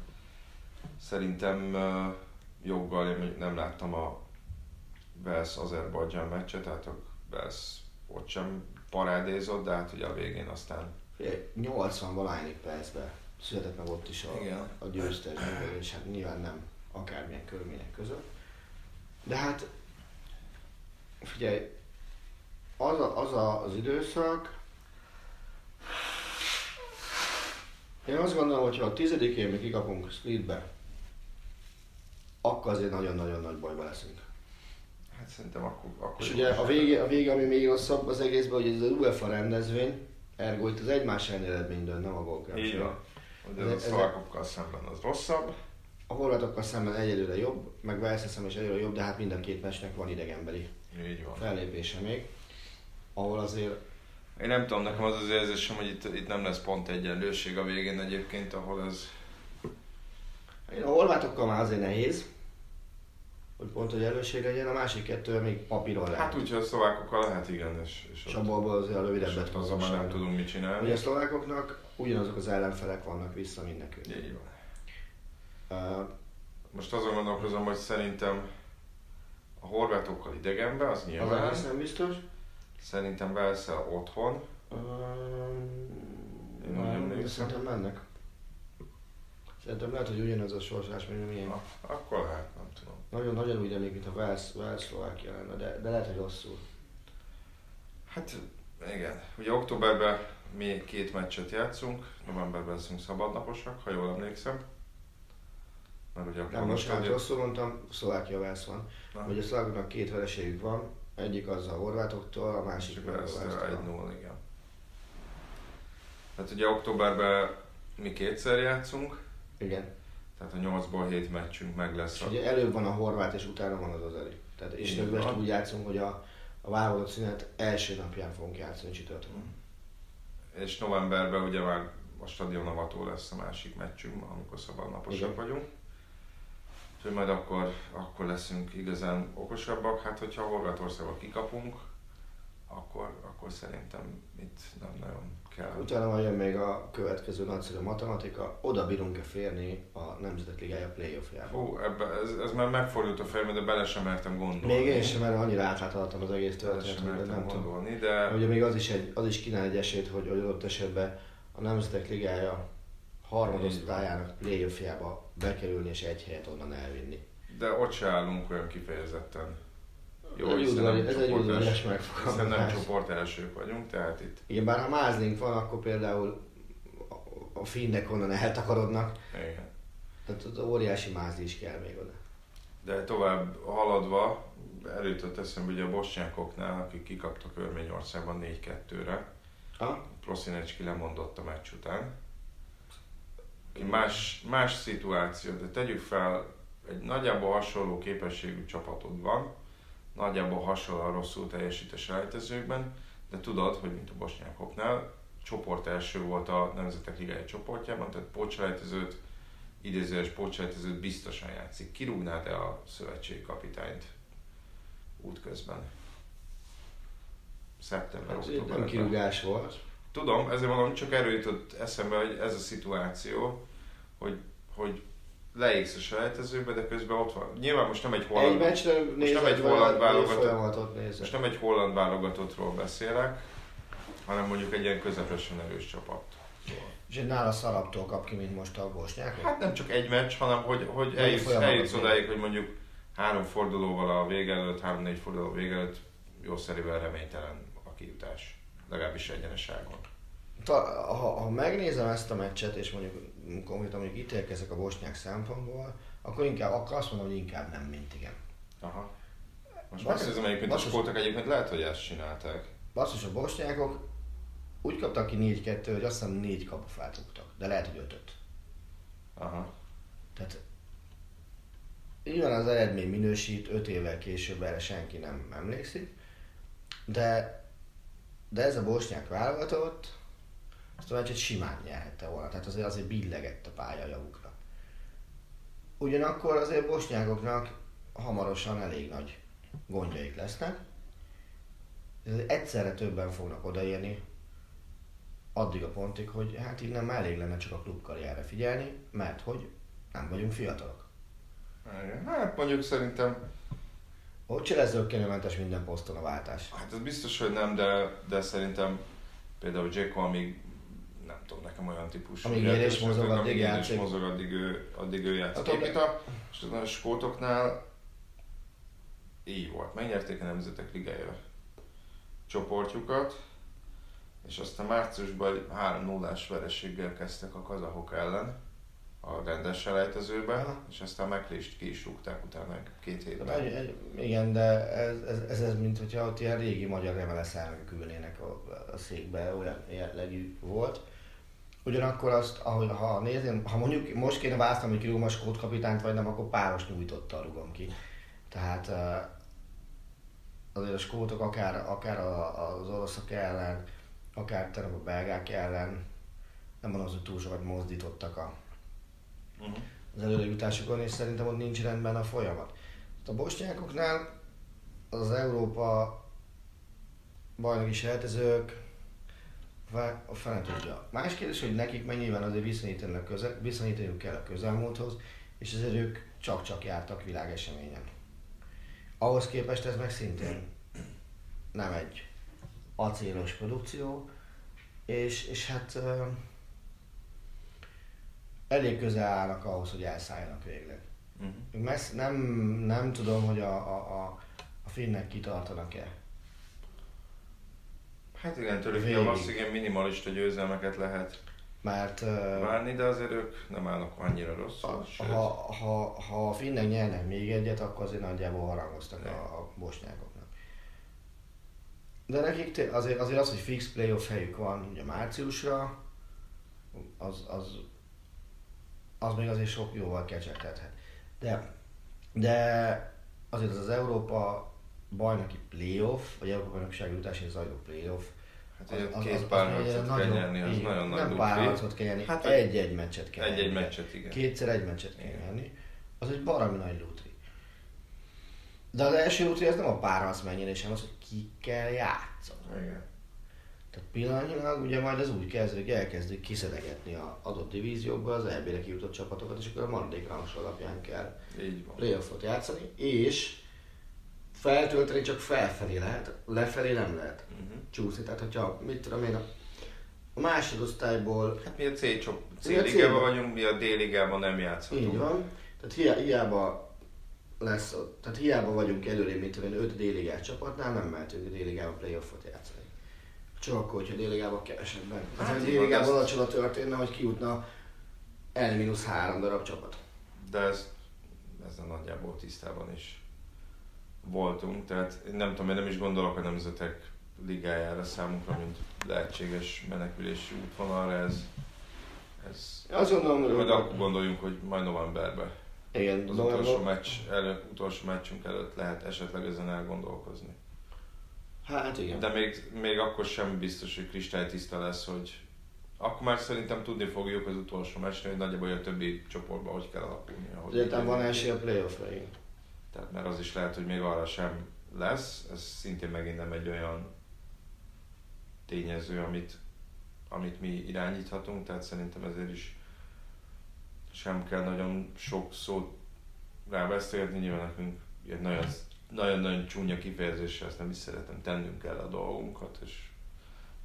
szerintem uh, joggal én nem láttam a Wales-Azerbajdzsán meccset, tehát a Wales ott sem parádézott, de hát ugye a végén aztán... nyolcvan-valányig percben született meg ott is a, a győztes, és hát nyilván nem akármilyen körülmények között. De hát figyelj, az, a, az a, az időszak... Én azt gondolom, hogy ha a tizedikén mi kikapunk Splitbe, akkor azért nagyon-nagyon nagy bajba leszünk. Hát szerintem akkor... akkor és ugye a vége, a vége, ami még rosszabb az egészben, hogy ez az UEFA rendezvény, ergo itt az egymás eredmény dönt, nem a gólkülönbség. Így van. Ugye ez, az szlovákokkal szemben az rosszabb. A horvátokkal szemben egyelőre jobb, meg Velszre szemben is egyelőre jobb, de hát minden két meccsnek van idegenbeli fellépése még, ahol azért... Én nem tudom, nekem az az érzésem, hogy itt, itt nem lesz pont egyenlőség a végén egyébként, ahol ez... A horvátokkal már azért nehéz, hogy pont egyenlőség legyen, a másik kettő még papíron lehet. Hát úgyhogy a szlovákokkal lehet, igen, és... És, és abból azért a rövidebbet hozzá már nem tudunk mit csinálni. Ugye a szlovákoknak ugyanazok az ellenfelek vannak vissza mindenkül. Így van. Uh, Most azon gondolkozom, hogy szerintem a horvátokkal idegenben, az nyilván... Az nem biztos. Szerintem Wales-el otthon. Én úgy emlékszem. Szerintem mennek. Szerintem lehet, hogy ugyanaz a sorsás, mint milyen. Na, akkor hát, nem tudom. Nagyon-nagyon úgy emlék, mint a Wales-Szlovákia lenne, de, de lehet, hogy rosszul. Hát igen. Ugye októberben mi két meccset játszunk, novemberben leszünk szabadnaposak, ha jól emlékszem. Mert ugye nem, most hát rosszul mondtam, Szlovákia-Wales van. Na. Ugye a szlovákoknak két vereségük van. Egyik az a horvátoktól, a másik meg a Wales-től. Igen. Hát ugye októberben mi kétszer játszunk. Igen. Tehát a nyolcból hét meccsünk meg lesz. És a... ugye előbb van a horvát és utána van az azeri. Tehát és többest úgy játszunk, hogy a, a válogatott szünet első napján fogunk játszani csütörtökön. És novemberben ugye már a Stadion Avató lesz a másik meccsünk, amikor szabadnaposak vagyunk. Úgyhogy majd akkor, akkor leszünk igazán okosabbak. Hát, hogyha Horvátországba kikapunk, akkor, akkor szerintem itt nem nagyon kell. Utána majd jön még a következő nagyszerű matematika, oda bírunk-e férni a Nemzetek Ligája playoffjába. Ó, ebbe, ez, ez már megfordult a fejembe, de bele sem mertem gondolni. Még én sem, mert annyira átláthatatlan az egész történet, hogy nem gondolni, de... Ugye még az is, egy, az is kínál egy esélyt, hogy adott esetben a Nemzetek Ligája harmadosztályának playoffjába bekerülni és egy helyet onnan elvinni. De ott se állunk olyan kifejezetten jó, ez hiszen nem, ez csoportels... hiszen nem csoportelsők vagyunk, tehát itt... Igen, bár ha mázlink van, akkor például a finnek onnan eltakarodnak. Igen. Tehát az óriási mázli is kell még oda. De tovább haladva, előtött eszembe ugye a bosnyákoknál, akik kikaptak Örményországban négy kettőre. Prosinecski lemondott a meccs után. Más, más szituáció, de tegyük fel, egy nagyjából hasonló képességű csapatod van, nagyjából hasonlóan rosszul teljesít a selejtezőkben, de tudod, hogy mint a bosnyákoknál, csoport első volt a Nemzetek Ligája csoportjában, tehát pótselejtezőt, idézőes pótselejtezőt biztosan játszik. Kirúgnád-e a szövetségi kapitányt útközben? Szeptember, hát, október. Nem kirúgás volt. Tudom, ezért mondom, csak erről jutott eszembe, hogy ez a szituáció, hogy, hogy leégsz a selejtezőbe, de közben ott van. Nyilván most nem egy holland, most nem egy holland válogatott, most nem egy holland válogatottról beszélek, hanem mondjuk egy ilyen közepesen erős csapat. És egy nála szarabtól kap ki, mint most a bosnyákok? Hát nem csak egy meccs, hanem hogy, hogy eljutsz odáig, hogy mondjuk három fordulóval a vége előtt, három-négy forduló vége előtt jószerivel reménytelen a kijutás, legalábbis egyeneságon. Ta, ha, ha megnézem ezt a meccset, és mondjuk, mondjuk, mondjuk ítélkezek a bosnyák szempontból, akkor inkább akkor azt mondom, hogy inkább nem, mint igen. Aha. Most megkérdezem egyébként, a skótok egyébként lehet, hogy ezt csinálták. Basszus, a bosnyákok úgy kaptak ki négy kettő, hogy azt hiszem négy kapufát rúgtak, de lehet, hogy ötöt. Aha. Tehát nyilván az eredmény minősít, öt évvel később erre senki nem emlékszik, de, de ez a bosnyák válogatott, azt a meccset simán nyerhette volna, tehát azért azért billegett a pálya javukra. Ugyanakkor azért bosnyákoknak hamarosan elég nagy gondjaik lesznek, egyszerre többen fognak odaérni addig a pontig, hogy hát innen már elég lenne csak a klubkarrierre figyelni, mert hogy nem vagyunk fiatalok. Hát mondjuk szerintem... Hogy se lesz zökkenőmentes minden poszton a váltás? Hát ez biztos, hogy nem, de, de szerintem például Dzeko, amíg nem tudom, nekem olyan típusú... Amíg ér és mozog, addig játszik. mozog, addig ő, addig ő játszik. Képita, és a skótoknál így volt. Megnyerték a Nemzetek Ligája csoportjukat, és aztán márciusban három nullás vereséggel kezdtek a kazahok ellen a rendes selejtezőben, és aztán meglést ki is rúgták utána két hétben. Egy, egy, igen, de ez, ez, ez, ez mint hogyha ott ilyen régi magyar emeleszárnak ülnének a, a székbe, olyan jellegű volt. Ugyanakkor azt, ahogy, ha nézem, ha mondjuk most kéne választani, hogy kirúgom a skót kapitányt vagy nem, akkor páros nyújtottal rúgom ki. Tehát azért a skótok akár, akár az oroszok ellen, akár terem a belgák ellen, nem mondom, hogy túl sokat mozdítottak a, uh-huh. az előrejutásokon, és szerintem ott nincs rendben a folyamat. A bosnyákoknál az Európa bajnoki selejtezők a fene tudja. Más kérdés, hogy nekik meg nyilván azért viszonyítaniuk kell a közelmúlthoz, és ezért ők csak-csak jártak világeseményen. Ahhoz képest ez meg szintén nem egy acélos produkció, és, és hát euh, elég közel állnak ahhoz, hogy elszálljanak végleg. Uh-huh. Messz, nem, nem tudom, hogy a, a, a, a finnek kitartanak-e. Hát igen, tőlük ilyen azt, igen, minimalista győzelmeket lehet Mert, várni, de azért ők nem állnak annyira rosszul. A, ha, ha, ha a finnek nyernek még egyet, akkor azért nagyjából harangoztak a, a bosnyákoknak. De nekik azért, azért az, hogy fix playoff helyük van ugye márciusra, az, az, az még azért sok jóval kecsegtethet. De, de azért az, az Európa bajnoki playoff, vagy Európa bajnoksági jutási zajló playoff, hát az, az, két pár harcot kell nyerni, az így, nagyon nagy dupli. Nem pár harcot kell nyerni, hát egy-egy meccset kell egy-egy nyerni. Meccset, igen. Kétszer egy meccset kell nyerni. Az egy baromi nagy lutri. De az első lutri az nem a pár harc megnyerése, hanem az, hogy ki kell játszani. Igen. Tehát pillanatnyilag ugye majd az úgy kezdődik, elkezdik kiszedegetni az adott divíziókba az é bé-re kijutott csapatokat, és akkor a maradék rangs alapján kell playoffot játszani, és feltölteni csak felfelé lehet, lefelé nem lehet uh-huh. csúszni. Tehát, hogyha mit tudom én, a másodosztályból... Hát mi a C-ligában vagyunk, mi a D-ligában nem játszhatunk. Így van. Tehát hi- hiába lesz, tehát hiába vagyunk előrébb, mint tudom én, öt D-ligás csapatnál, nem mehetünk a D-ligában playoffot játszani. Csak akkor, hogyha D-ligában kevesebben. Hát, hát a D-ligában az csoda történne, hogy kijutna L-három darab csapat. De ez, ez a nagyjából tisztában is voltunk, tehát nem tudom, én nem is gondolok a Nemzetek Ligájára számunkra, mint lehetséges menekülési útvonalra, ez... ez ja, azt gondolom, hogy... Majd akkor gondoljunk, hogy majd novemberben. Igen, az utolsó meccs előtt, utolsó meccsünk előtt lehet esetleg ezen elgondolkozni. Hát igen. De még, még akkor sem biztos, hogy kristálytiszta lesz, hogy akkor már szerintem tudni fogjuk az utolsó meccsnél, hogy nagyjából a többi csoportban hogy kell alakulni. Egyetem van esély a playoffra-ig. Tehát mert az is lehet, hogy még arra sem lesz. Ez szintén megint nem egy olyan tényező, amit, amit mi irányíthatunk, tehát szerintem ezért is sem kell nagyon sok szót rábeszélgetni, nyilván nekünk nagyon-nagyon csúnya kifejezésre, ezt nem is szeretem, tennünk kell a dolgunkat, és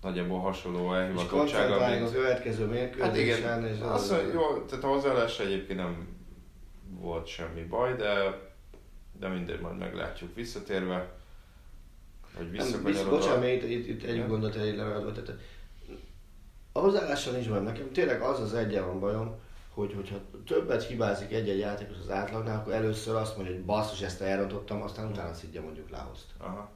nagyjából hasonló elhivatottsága. És koncentrálni a következő mérkőzésen. Hát igen, azt mondja, jó, tehát a hozzáállásra egyébként nem volt semmi baj, de, de mindegy, majd meglátjuk visszatérve, hogy visszakanyarodva. Bocsánat, mert itt, itt, itt egy gondot elég leveledve, tehát a hozzáállással nincs baj, nekem tényleg az az egyen van bajom, hogy hogyha többet hibázik egy-egy játékos az átlagnál, akkor először azt mondja, hogy basszus, ezt elrontottam, aztán utána szidja mondjuk Láhoszt. Aha.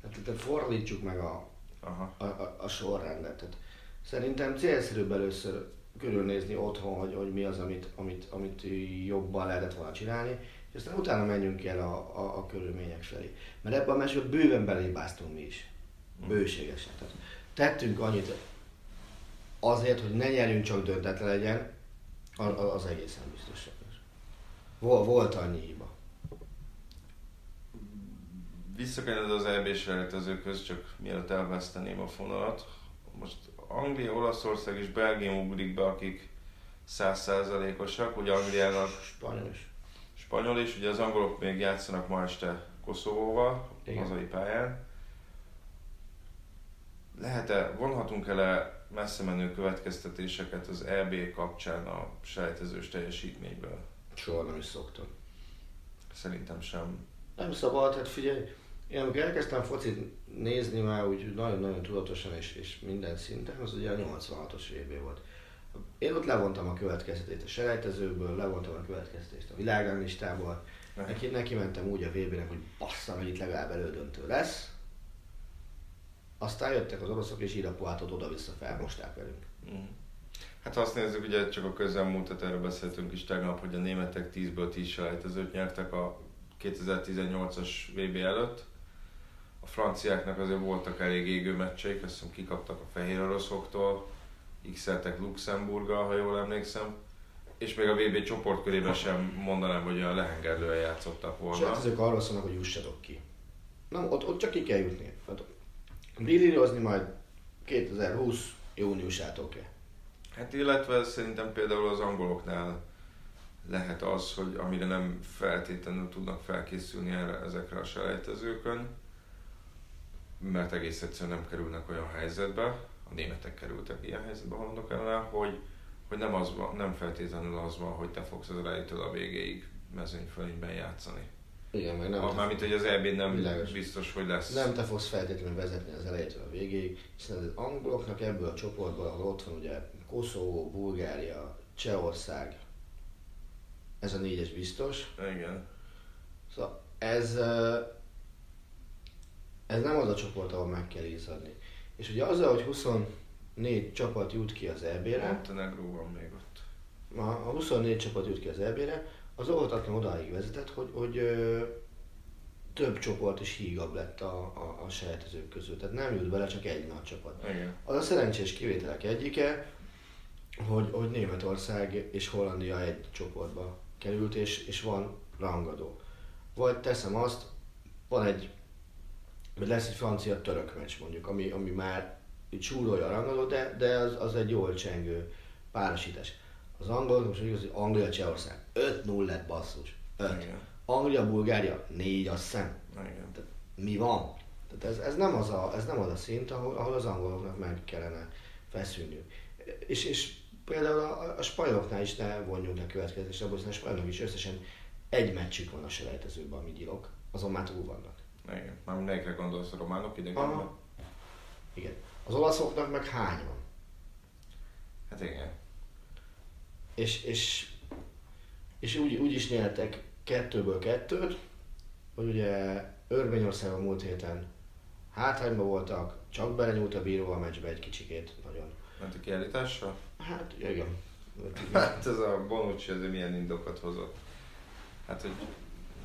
Tehát, tehát fordítsuk meg a, aha. a, a, a sorrendet. Tehát szerintem célszerűbb először körülnézni otthon, hogy, hogy mi az, amit, amit, amit jobban lehetett volna csinálni, és aztán utána menjünk el a, a, a körülmények felé. Mert ebben a másban bőven belébáztunk mi is. Bőségesen. Tehát tettünk annyit azért, hogy ne nyerjünk, csak döntetlen legyen, az egészen biztosan. Vol, volt annyi hiba. Visszakanyod az é bés rejtezőköz, csak mielőtt elveszteném a fonalat. Most Anglia, Olaszország és Belgium ugrik be, akik száz százalékosak, ugye Angliának... Spanyol is. Spanyol is, ugye az angolok még játszanak ma este Koszovóval, igen, hazai pályán. Lehet-e, vonhatunk el messze menő következtetéseket az é bé kapcsán a selejtezős teljesítményből? Soha nem is szoktam. Szerintem sem. Nem szabad, hát figyelj, én amikor elkezdtem focit nézni már úgy nagyon-nagyon tudatosan és, és minden szinten, az ugye a nyolcvanhatos é bé volt. Én ott levontam a következtetést a selejtezőből, levontam a következtetést a világrangistából, neki, neki mentem úgy a vé bének, hogy basszam, hogy itt legalább elődöntő lesz. Aztán jöttek az oroszok és Irapuátot oda-vissza felmosták velünk. Mm. Hát ha azt nézzük, ugye csak a közelmúltat, erről beszéltünk is tegnap, hogy a németek tízből tíz selejtezőt nyertek a kétezer-tizennyolcas vé bé előtt. A franciáknak azért voltak elég égő meccseik, azt hiszem kikaptak a fehér oroszoktól, x-eltek Luxemburggal, ha jól emlékszem. És még a vé bé csoportkörében sem mondanám, hogy olyan lehengerlően játszottak volna. Selejtezők arról szólnak, hogy jussatok ki. Nem, ott, ott csak ki kell jutni. Brillírozni majd kétezer-húsz júniusától kell. Hát illetve szerintem például az angoloknál lehet az, hogy amire nem feltétlenül tudnak felkészülni erre, ezekre a selejtezőkön, mert egész egyszerűen nem kerülnek olyan helyzetbe, a németek kerültek ilyen helyzetbe, mondok ellen, hogy, hogy nem, az van, nem feltétlenül az van, hogy te fogsz az elejétől a végéig mezőnyfölényben játszani. Igen, meg nem. Mármint, hogy az é bén nem világos. Biztos, hogy lesz. Nem te fogsz feltétlenül vezetni az elejétől a végéig, hiszen az angoloknak ebből a csoportból, ahol ott van ugye Koszovó, Bulgária, Csehország, ez a négyes biztos. Igen. Szóval ez, ez nem az a csoport, ahol meg kell izzadni. És ugye azzal, hogy huszonnégy csapat jut ki az é bére. Montenegró van még ott. A huszonnégy csapat jut ki az é bére. Az óvatatlan odáig vezetett, hogy, hogy ö, több csoport is hígabb lett a, a, a selejtezők közül. Tehát nem jut bele csak egy nagy csapat. Igen. Az a szerencsés kivételek egyike, hogy, hogy Németország és Hollandia egy csoportba került, és, és van rangadó. Vagy teszem azt, van egy, lesz egy francia-török meccs mondjuk, ami, ami már csúrolja a rangadót, de, de az, az egy jól csengő párosítás. Az angolok most úgy, hogy Anglia-Csehország öt null lett basszus. öt. Anglia-Bulgária négy, azt hiszem. Mi van? Tehát ez, ez, nem az a, ez nem az a szint, ahol, ahol az angoloknak meg kellene feszülniük. És, és például a, a spanyoloknál is ne vonjuk le következésre, abban a spanyolok is összesen egy meccsük van a selejtezőben, ami gyilok, azon már túl vannak. Igen. Már melyikre gondolsz, a románok idegenben? Igen. Az olaszoknak meg hány van? Hát igen. És, és, és úgy, úgy is nyertek kettőből kettőt, hogy ugye Örményországban múlt héten hátrányban voltak, csak belenyúlt a bíró a meccsbe egy kicsikét, nagyon. Ment a kiállításra? Hát igen. Hát ez a Bonucci azért milyen indokat hozott. hát hogy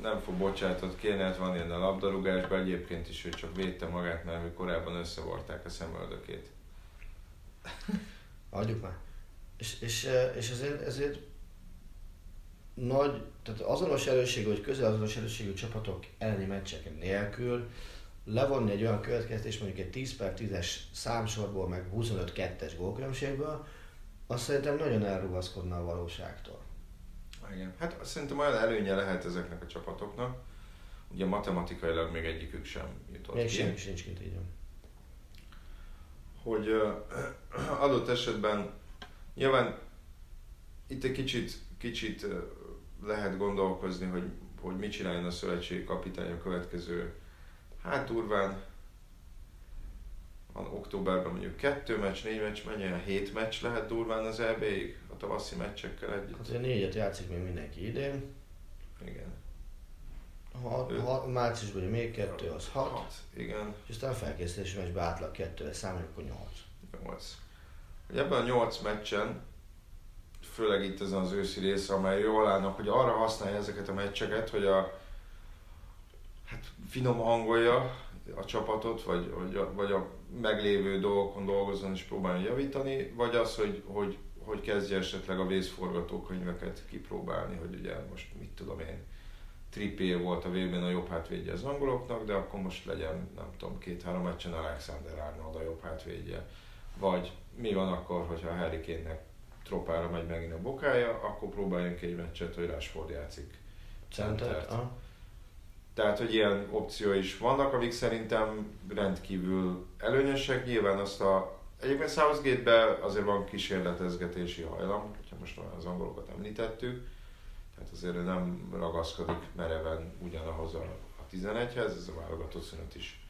nem fog bocsánatot kérni, hát van ilyen a labdarúgásban, egyébként is ő csak védte magát, mert mi korábban összevarták a szemöldökét. Adjuk már. És, és, és ezért, ezért nagy, tehát azonos erőségű, vagy közel azonos erőségű csapatok elleni meccsek nélkül levonni egy olyan következtést, mondjuk egy tíz per tízes számsorból, meg huszonöt kettes gólkülönbségből, azt szerintem nagyon elrugaszkodna a valóságtól. Igen. Hát szerintem olyan előnye lehet ezeknek a csapatoknak, ugye matematikailag még egyikük sem jutott még ki. Még sem sincs kint, így van. Hogy uh, adott esetben nyilván itt egy kicsit, kicsit uh, lehet gondolkozni, hogy, hogy mit csináljon a szövetségi kapitány a következő, hát durván van októberben mondjuk kettő meccs, négy meccs, menjen hét meccs lehet durván az é béig a tavaszi meccsekkel együtt. Hát négyet játszik még mindenki idén. Igen. Ha, ha márciusban még kettő, az hat. hat igen. És aztán felkészülési meccsben átlag kettővel számoljuk, akkor nyolc. nyolc. Ebben a nyolc meccsen, főleg itt ezen az őszi része, amely jól állnak, hogy arra használja ezeket a meccseket, hogy a hát finom hangolja a csapatot, vagy, vagy, a, vagy a meglévő dolgokon dolgozzon és próbáljon javítani, vagy az, hogy, hogy, hogy kezdje esetleg a vészforgatókönyveket kipróbálni, hogy ugye most mit tudom én, Trippier volt a vb-ben a jobb hátvédje az angoloknak, de akkor most legyen, nem tudom, két-három meccsen Alexander-Arnold a jobb hátvédje. Vagy mi van akkor, hogyha a Harry Kane-nek tropára megy megint a bokája, akkor próbáljunk egy meccset, hogy Rashford játszik centert. Tehát, hogy ilyen opció is vannak, amik szerintem rendkívül előnyösek. Nyilván azt a... Egyébként Southgate-ben azért van kísérletezgetési hajlam, hogyha most az angolokat említettük. Tehát azért nem ragaszkodik mereven ugyanahoz a tizenegyhez, ez a válogatott szünet is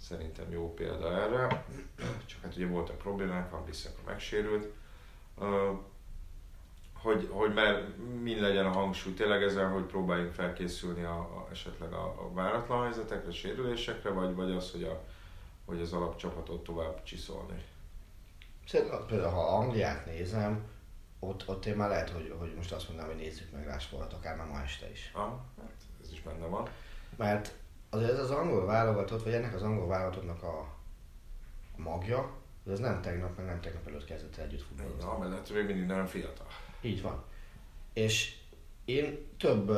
szerintem jó példa erre. Csak hát ugye voltak problémák, Wan-Bissaka megsérült. Hogy, hogy már min legyen a hangsúly tényleg ezzel, hogy próbáljunk felkészülni a, a, esetleg a, a váratlan helyzetekre, a sérülésekre, vagy, vagy az, hogy, a, hogy az alapcsapatot tovább csiszolni. Szerintem például, ha Angliát nézem, ott, ott én már lehet, hogy, hogy most azt mondanám, hogy nézzük meg Rashfordot, akár már ma este is. Aha, hát ez is benne van. Mert az, ez az angol válogatott, vagy ennek az angol válogatottnak a magja, ez nem tegnap, meg nem tegnap előtt kezdett együtt futballozni. Na, mert még mindig nagyon fiatal. Így van. És én több,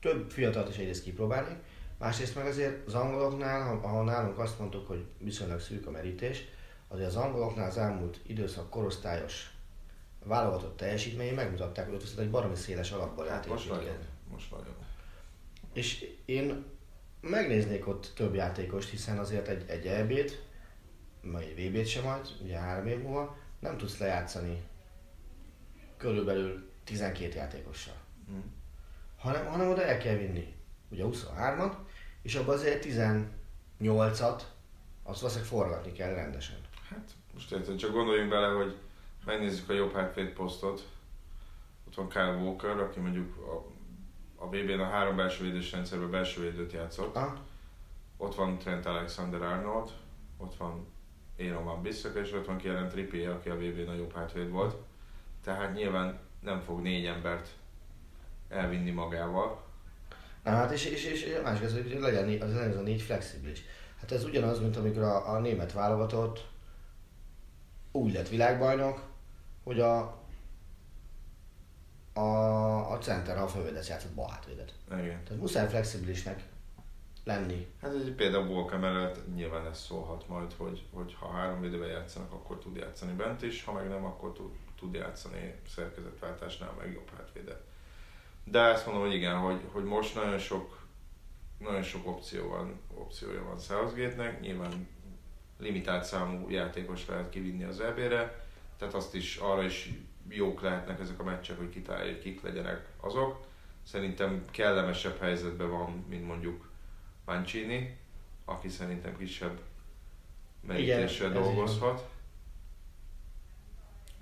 több fiatalt is egyrészt kipróbálnék, másrészt meg azért az angoloknál, ha nálunk azt mondtuk, hogy viszonylag szűk a merítés, azért az angoloknál az elmúlt időszak korosztályos válogatott teljesítményén megmutatták, hogy ott viszont egy baromi széles alapból lehet építkezni. Most nagyon. És én megnéznék ott több játékost, hiszen azért egy, egy é bét, majd egy vé bét sem majd, ugye három év múlva, nem tudsz lejátszani körülbelül tizenkét játékossal. Hmm. Hanem, hanem oda el kell vinni ugye huszonhármat, és abban azért tizennyolcat, azt valószínűleg forgatni kell rendesen. Hát most érted, csak gondoljunk bele, hogy megnézzük a jobb hátvéd posztot. Ott van Kyle Walker, aki mondjuk a vé bén a, a három belső védős rendszerben belső védőt játszott. Ah. Ott van Trent Alexander-Arnold, ott van Aaron Wan-Bissaka, és ott van Kieran Trippier, aki a vé bén a jobb hátvéd volt. Tehát nyilván nem fog négy embert elvinni magával. Na, hát és, és, és, és másik az, hogy legyen az, az a négy flexibilis. Hát ez ugyanaz, mint amikor a, a német válogatott úgy lett világbajnok, hogy a a, a center, ha fölvédesz, játszott bal hátvédet. Igen. Tehát muszáj flexibilisnek lenni. Hát például Walker mellett nyilván ez szólhat majd, hogy, hogy ha három védőben játszanak, akkor tud játszani bent is, ha meg nem, akkor tud. tud játszani szerkezetváltásnál, meg jobb hátvédet. De azt mondom, hogy igen, hogy, hogy most nagyon sok, nagyon sok opció van, opciója van Southgate-nek, nyilván limitált számú játékos lehet kivinni az é bére, tehát azt is, arra is jók lehetnek ezek a meccsek, hogy kitálja, hogy kik legyenek azok. Szerintem kellemesebb helyzetben van, mint mondjuk Mancini, aki szerintem kisebb merítéssel dolgozhat.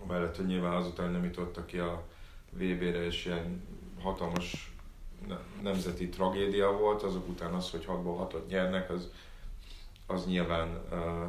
Amellett, hogy nyilván azután nem jutottak ki a vé bére, és ilyen hatalmas nemzeti tragédia volt, azok után az, hogy hatból hatot nyernek, az, az nyilván, uh,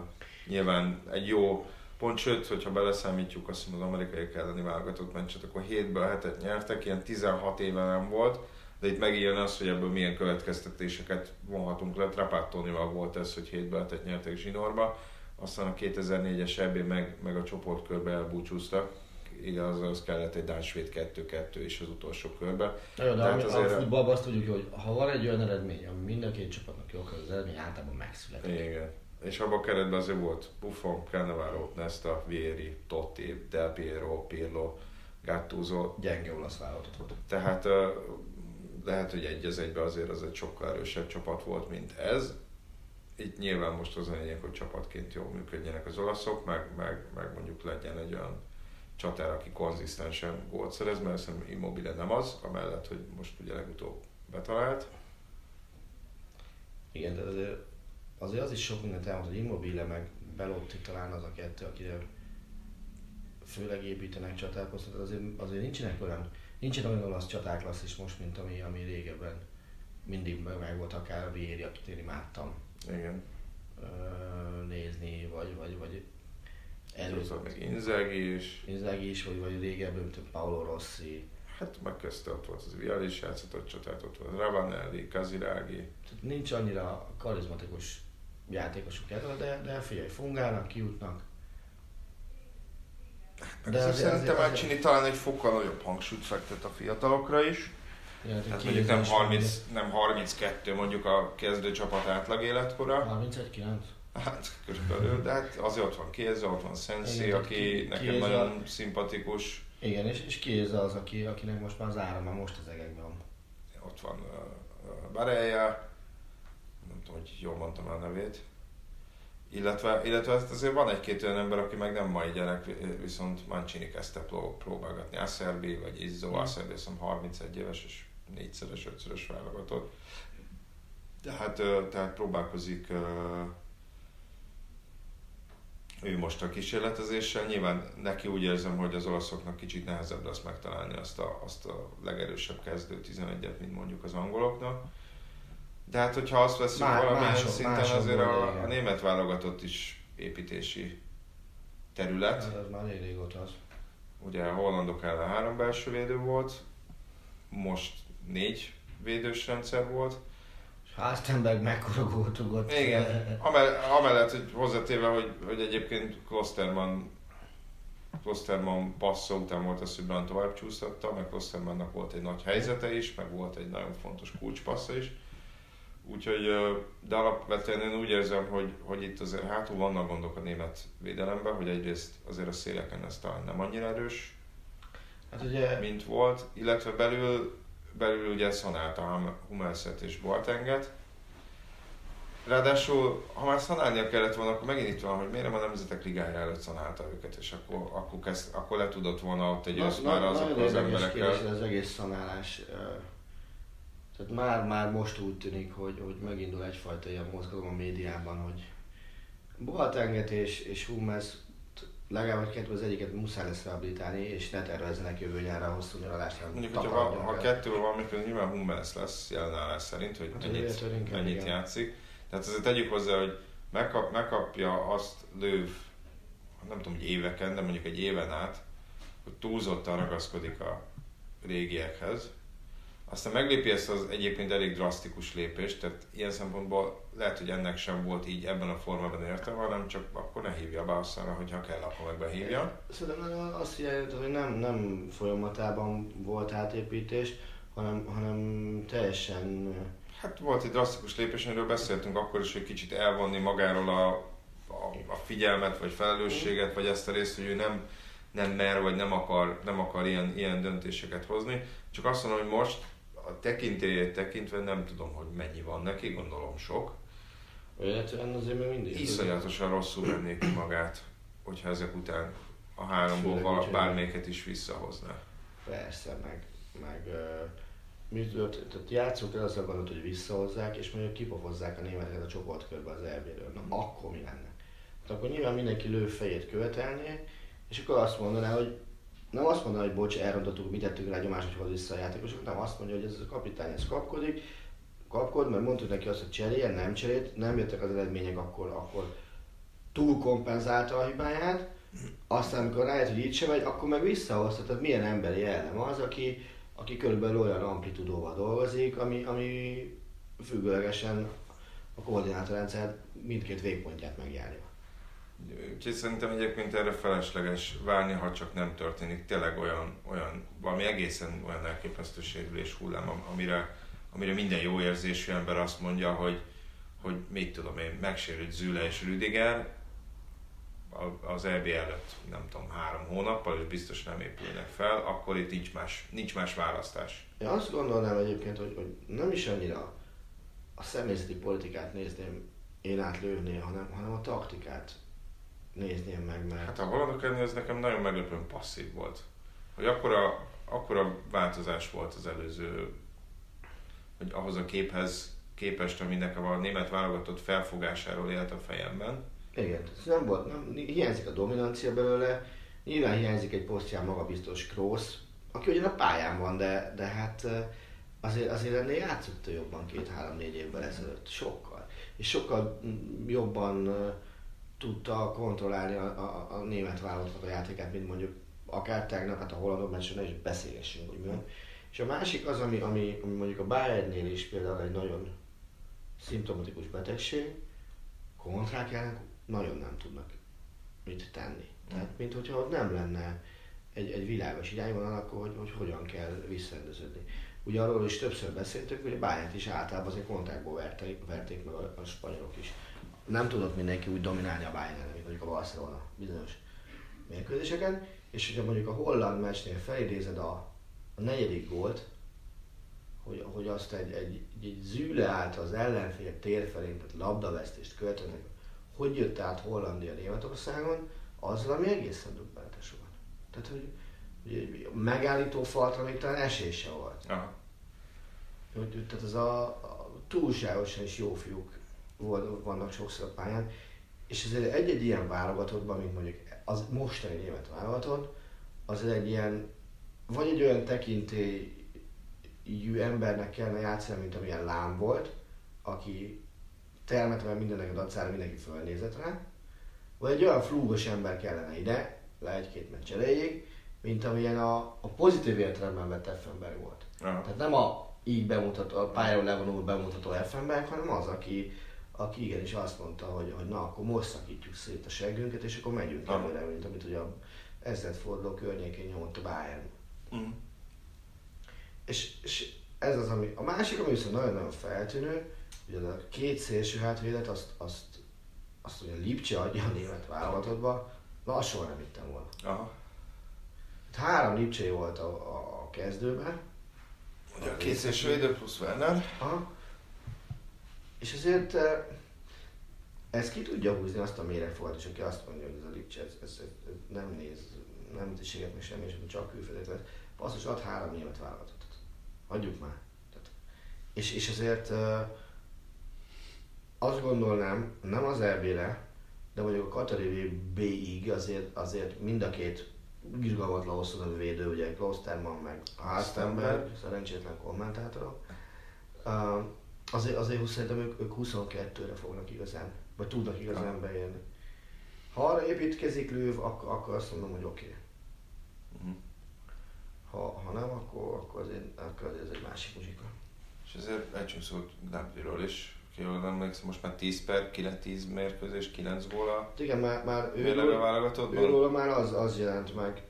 nyilván egy jó Pont sőt, hogyha beleszámítjuk azt, hogy az amerikai elleni válogatott meccset, akkor hétből hetet nyertek, ilyen tizenhat éve nem volt, de itt megijön az, hogy ebből milyen következtetéseket vonhatunk le. Trapattónival volt ez, hogy hétből hetet nyertek zsinórba, aztán a kétezer-négyes é bén meg, meg a csoportkörbe elbúcsúztak. Igen, az, az kellett egy dán-svéd kettő kettő is az utolsó körben. Jó, de ami, azért... a futballban azt tudjuk, hogy ha van egy olyan eredmény, ami mind a két csapatnak jó kell, az eredmény általában megszületik. Igen. És abban a keretben azért volt Buffon, Cannavaro, Nesta, Vieri, Totti, Del Piero, Pirlo, Gattuso. Gyenge olasz válogatott volt. Tehát lehet, hogy egy az egyben azért az egy sokkal erősebb csapat volt, mint ez. Itt nyilván most az a lényeg, hogy csapatként jól működjenek az olaszok, meg, meg, meg mondjuk legyen egy olyan csatár, aki konzisztensen gólt szerez, mert szerintem Immobile nem az, amellett, hogy most ugye legutóbb betalált. Igen, de azért, azért az is sok mindent elmond, hogy Immobile meg Belotti talán az a kettő, akire főleg építenek csatárposztot, azért, azért nincsenek olyan, nincsen olyan olasz csatárklasszis most, mint ami, ami régebben mindig meg volt, akár a Vieri, akit én imádtam. Igen. Nézni, vagy, vagy, vagy előtt meg Inzaghi is. Inzaghi is, vagy, vagy régebben, mint Paolo Rossi. Hát megkezdte, ott volt az Vialis, játszott csatát, ott volt Ravanelli, Kazirági. Nincs annyira karizmatikus játékosuk erről, de, de figyelj, fungálnak, kijutnak. De azért, szerintem Mancini talán egy fokkal nagyobb hangsúlyt fektet a fiatalokra is. Igen, tehát mondjuk nem, harminc, nem harminckettő mondjuk a kezdőcsapat átlag életkora. harmincegy kilenc Hát körülbelül, de hát azért ott van Chiesa, ott van Sensi, igen, aki ki, nekem Chiesa, nagyon szimpatikus. Igen, és, és Chiesa az, aki, akinek most már az ára már most az egekben van. Ott van uh, Barella, nem tudom, hogy jól mondtam el a nevét. Illetve, illetve azért van egy-két olyan ember, aki meg nem mai gyerek, viszont Mancini kezdte próbálgatni. Acerbi vagy Izzo, Acerbi azt hiszem harmincegy éves és négyszeres, ötszörös válogatott. Tehát, tehát próbálkozik ő most a kísérletezéssel. Nyilván neki úgy érzem, hogy az olaszoknak kicsit nehezebb lesz megtalálni azt a, azt a legerősebb kezdő tizenegyet, mint mondjuk az angoloknak. De hát, hogyha azt veszünk valamilyen szinten, másod azért a, a német válogatott is építési terület. Hát, ez már elég régóta az. Ugye a hollandok ellen három belső védő volt, most négy védős rendszer volt. Effenberg mekkora gólt rúgott. Igen, amellett, hogy hozzátéve, hogy, hogy egyébként Klosterman, Klosterman passza után volt az, hogy Brandt tovább csúsztatta, meg Klostermannak volt egy nagy helyzete is, meg volt egy nagyon fontos kulcspassza is. Úgyhogy, de alapvetően én úgy érzem, hogy, hogy itt azért hátul vannak gondok a német védelemben, hogy egyrészt azért a széleken ez talán nem annyira erős, hát ugye... mint volt, illetve belül belül ugye szanálta Hummelset és Boatenget. Ráadásul, ha már szanálnia kellett volna, akkor megint itt van, hogy miért nem a Nemzetek Ligája előtt szanálta őket, és akkor, akkor, kezd, akkor le tudott volna ott egy összpárra azokkal az emberekkel. Nagyon érdekes az egész szanálás. Tehát már, már most úgy tűnik, hogy, hogy megindul egyfajta ilyen mozgalom a médiában, hogy Boatenget és, és Hummels legalább kettő az egyiket muszáj lesz rehabilitálni, és ne tervezzenek jövő nyárra a hosszú nyaralást. Mondjuk, hogyha ha, ha kettő van, mikor nyilván Hummels lesz jelen állás szerint, hogy hát, ennyit, ennyit játszik. Tehát azért tegyük hozzá, hogy megkap, megkapja azt Löw, nem tudom, hogy éveken, de mondjuk egy éven át, hogy túlzottan ragaszkodik a régiekhez. Aztán meglépi ezt az egyébként elég drasztikus lépést, tehát ilyen szempontból lehet, hogy ennek sem volt így ebben a formában értelme, hanem csak akkor ne hívja be aztán, hogyha kell, akkor meg behívja. Szerintem azt jelenti, hogy nem, nem folyamatában volt átépítés, hanem, hanem teljesen... Hát volt egy drasztikus lépés, amiről beszéltünk akkor is, hogy kicsit elvonni magáról a, a, a figyelmet, vagy felelősséget, vagy ezt a részt, hogy ő nem, nem mer, vagy nem akar, nem akar ilyen, ilyen döntéseket hozni. Csak azt mondom, hogy most a tekintélyét tekintve nem tudom, hogy mennyi van neki, gondolom sok. Egyetlen azért még mindig. Iszonyatosan rosszul venné ki magát, hogyha ezek után a háromból valak bármelyiket is visszahozná. Persze, meg, meg uh, mi történt? Játszunk el azt a gondot, hogy visszahozzák, és mondjuk kipofozzák a németeket a csoportkörbe az elvéről. Na akkor mi lenne? Hát akkor nyilván mindenki Löw fejét követelné, és akkor azt mondaná, hogy nem azt mondaná, hogy bocs, elrontottuk, mit tettünk rá, gyomás, hogy hoz vissza a játékosok, nem azt mondja, hogy ez a kapitány, ez kapkodik, kapkod, mert mondtuk neki azt, hogy cseréljen, nem cserélt, nem jöttek az eredmények, akkor, akkor túl kompenzálta a hibáját, Aztán amikor rájött, hogy így se vagy, akkor meg visszahoztad, tehát milyen emberi jellem az, aki, aki körülbelül olyan amplitudóval dolgozik, ami, ami függőlegesen a koordinátorrendszer mindkét végpontját megjárja. Úgyhogy szerintem egyébként erre felesleges várni, ha csak nem történik tényleg olyan, olyan valami egészen olyan elképesztő sérülés hullám, amire, amire minden jó érzésű ember azt mondja, hogy, hogy mit tudom én, megsérült Züle és Rüdiger az é bé előtt, nem tudom, három hónappal, és biztos nem épülnek fel, akkor itt nincs más, nincs más választás. Én azt gondolnám egyébként, hogy, hogy nem is annyira a személyzeti politikát nézném én átlővni, hanem, hanem a taktikát nézném meg, mert... Hát ha valamit ennél, ez nekem nagyon meglepően passzív volt. Hogy akkora, akkora változás volt az előző, hogy ahhoz a képhez képest, aminek a német válogatott felfogásáról élt a fejemben. Igen, ez nem volt, nem, hiányzik a dominancia belőle, nyilván hiányzik egy posztján magabiztos Kroosz, aki ugyan a pályán van, de, de hát azért, azért ennél játszott jobban két-három-négy évvel ezelőtt, sokkal. És sokkal jobban tudta kontrollálni a, a, a német válogatott a játékát, mint mondjuk akár tegnap, hát a hollandok meccsen, ne is beszélgessünk, úgymond. És a másik az, ami, ami, ami mondjuk a Bayernnél is például egy nagyon szimptomatikus betegség, kontrák jelen nagyon nem tudnak mit tenni. Tehát, mint hogyha ott nem lenne egy, egy világos irányvonal, akkor hogy, hogy hogyan kell visszarendeződni. Ugye arról is többször beszéltünk, hogy a Bayern is általában azért kontrákból verték, verték meg a, a spanyolok is. Nem tudott mindenki úgy dominálni a Bayern, mint mondjuk a Barcelona bizonyos mérkőzéseken, és hogyha mondjuk a holland meccsnél felidézed a, a negyedik gólt, hogy, hogy azt egy, egy, egy Züle által az ellenfél tér felé, tehát labdavesztést költöttek, hogy jött át Hollandia Németországon, az valami egészen döbbenetes volt. Tehát, hogy, hogy megállító faltra még talán esély se volt. Aha. Hogy, tehát ez a, a túlságosan is jó fiúk vannak sokszor a pályán, és ezért egy-egy ilyen válogatottban, mint mondjuk az mostani német válogatott, az egy ilyen, vagy egy olyan tekintélyű embernek kellene játszani, mint amilyen Lám volt, aki termetve mindennek a dacára mindenki fölnézett rá, vagy egy olyan flúgos ember kellene ide, le egy-két meccs elejéig, mint amilyen a, a pozitív értelemben vett Effenberg volt. Aha. Tehát nem a így bemutató, a pályáról levonul bemutató Effenberg, hanem az, aki aki igenis azt mondta, hogy, hogy na, akkor most szakítjuk szét a seggünket, és akkor megyünk előre, mint amit ugye a ezredforduló környékén nyomott a Bayern. Mm. És, és ez az, ami... A másik, ami viszont nagyon-nagyon feltűnő, ugye az a két szélső hátvédet, azt, azt, azt ugye Lipcse adja a német válogatottba, na, azt soha nem hittem volna. Aha. Hát három Lipcse volt a, a kezdőben. Ugye a két szélső idő plusz Werner. Aha. És azért ez ki tudja húzni azt a méregfogat, és aki azt mondja, hogy ez a Lipcse, ez, ez nem néz, nem ütésséget meg semmi, és csak külföldet lesz. Basszus, ad három német válogatottat. Adjuk már. Tehát. És, és azért azt gondolnám, nem az é bé-re, de mondjuk a Katari bé bé-ig azért, azért mind a két izgalmatlan hosszú védő, ugye Klosterman meg Halstenberg, szerencsétlen kommentátor, Azért, azért szerintem ők, ők huszonkettőre fognak igazán, vagy tudnak igazán beérni. Ha arra építkezik Löw, akkor, akkor azt mondom, hogy oké. Okay. Uh-huh. Ha, ha nem, akkor, akkor, azért, akkor azért ez egy másik muzsika. És ezért elcsúszott Gnabryról is, aki jól emlékszem, most már tíz per kilenc tíz mérkőzés, kilenc góla. Igen, már, már őről már az, az jelent meg,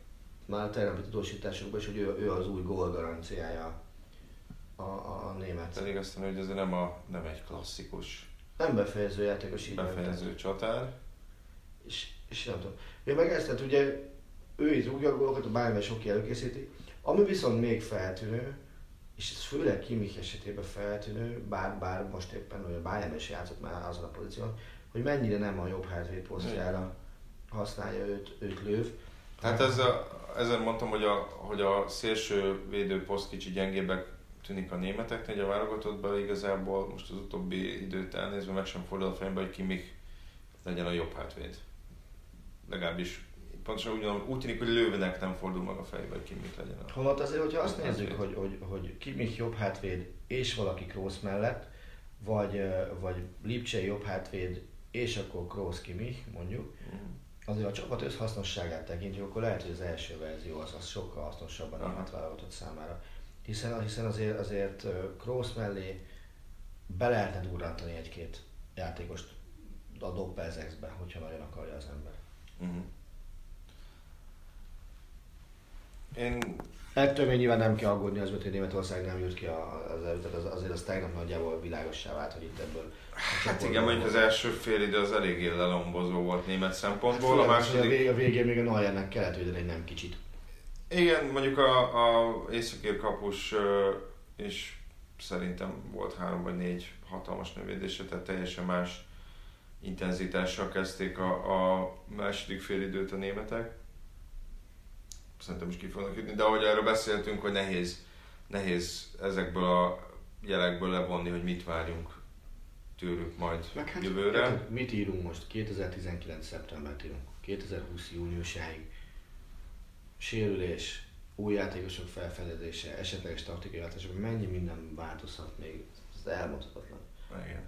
már a tegnapi tudósításokban is, hogy ő, ő az új gól garanciája. A, a német. Pedig aztán, hogy ez nem, a, nem egy klasszikus... Nem befejező játékos, így befejező nem csatár. És, és nem tudom. Ja, meg ezt, tehát ugye ő is rúgja a gólokat, a Bayern sok előkészíti. Ami viszont még feltűnő, és ez főleg Kimmich esetében feltűnő, bár, bár most éppen hogy a Bayern is játszott már azon a pozíción, hogy mennyire nem a jobb hátvéd posztjára használja őt, őt Löw. Hát ez a, ezen mondtam, hogy a, hogy a szélső védőposzt kicsi gyengébbek tűnik a németeknél, hogy a válogatottban igazából most az utóbbi időt elnézve meg sem fordul a fejembe, hogy Kimmich legyen a jobb hátvéd. Legalábbis pontosan úgy, úgy tűnik, hogy Löwnek nem fordul meg a fejbe, hogy Kimmich legyen a... Holott azért, hogyha azt nézzük, hogy, hogy, hogy Kimmich jobb hátvéd és valaki Kroosz mellett, vagy, vagy Lipcse jobb hátvéd és akkor Kroosz Kimmich mondjuk, mm. Azért a csapat összhasznosságát tekintjük, akkor lehet, hogy az első verzió az, az sokkal hasznosabban a hát válogatott számára. Hiszen, hiszen azért, azért Kroosz mellé be lehetne durrantani egy-két játékost a doppelzexbe, hogyha nagyon akarja az ember. Uh-huh. Én... Ettől még nyilván nem kell aggódni az, hogy Németország nem jut ki az előtt, az, azért az tegnap nagyjából világossá vált, hogy itt ebből... Hát igen, mondjuk az első fél idő az eléggé lelombozó volt német szempontból, hát, a második... A végén még a Neuernek kellett üdeni egy nem kicsit. Igen, mondjuk a, a északír kapus is szerintem volt három vagy négy hatalmas növédése, tehát teljesen más intenzitással kezdték a, a második fél időt a németek. Szerintem is ki fognak jutni, de ahogy erről beszéltünk, hogy nehéz, nehéz ezekből a jelekből levonni, hogy mit várjunk tőlük majd hát, jövőre. Hát, mit írunk most? kétezer-tizenkilenc. szeptembert írunk, kétezer-húsz. júniusáig. Sérülés, új játékosok felfedezése, esetleges taktikai változások, mennyi minden változhat még, ez elmondhatatlan. Igen.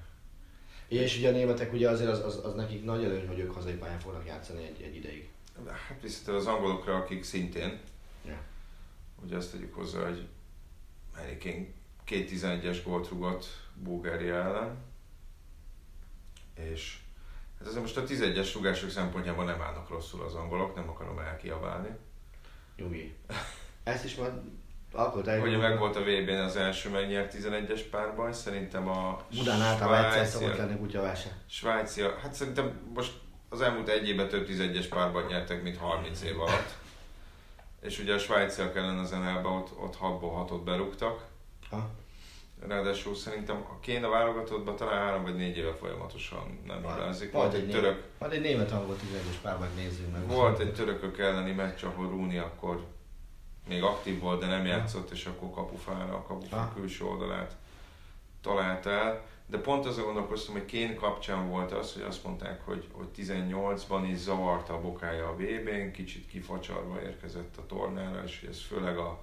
És ugye a németek ugye azért az, az, az nekik nagy előny, hogy ők hazai pályán fognak játszani egy, egy ideig. Hát visszatér az angolokra, akik szintén, yeah. Ugye azt tegyük hozzá, hogy Harry Kane kétszáztizenegyes gólt rúgott Bulgária ellen, és hát azért most a tizenegyes rúgások szempontjában nem állnak rosszul az angolok, nem akarom elkiabálni. Nyugi. Ezt is már akkor eljutott. Ugye meg volt a vé bén az első megnyert tizenegyes párbaj, szerintem a Budán általában egyszer szokott lenni kutyavásár. Svájci, hát szerintem most az elmúlt egy évben több tizenegyes párban nyertek, mint harminc év alatt. És ugye a svájciak ellen az en el-ben ott, ott hatból hatot berúgtak. Ha. Ráadásul szerintem a Kén a válogatottban talán három vagy négy éve folyamatosan nem hibázik. Volt egy török... Majd egy német-angol tizenegyes párban nézzünk meg. Volt egy törökök elleni meccs, ahol Rooney akkor még aktív volt, de nem játszott, és akkor kapufára, a kapufa külső oldalát talált el. De pont azon gondolkoztam, hogy Kane kapcsán volt az, hogy azt mondták, hogy, hogy tizennyolcban is zavarta a bokája a vé bén, kicsit kifacsarva érkezett a tornára, és ez főleg a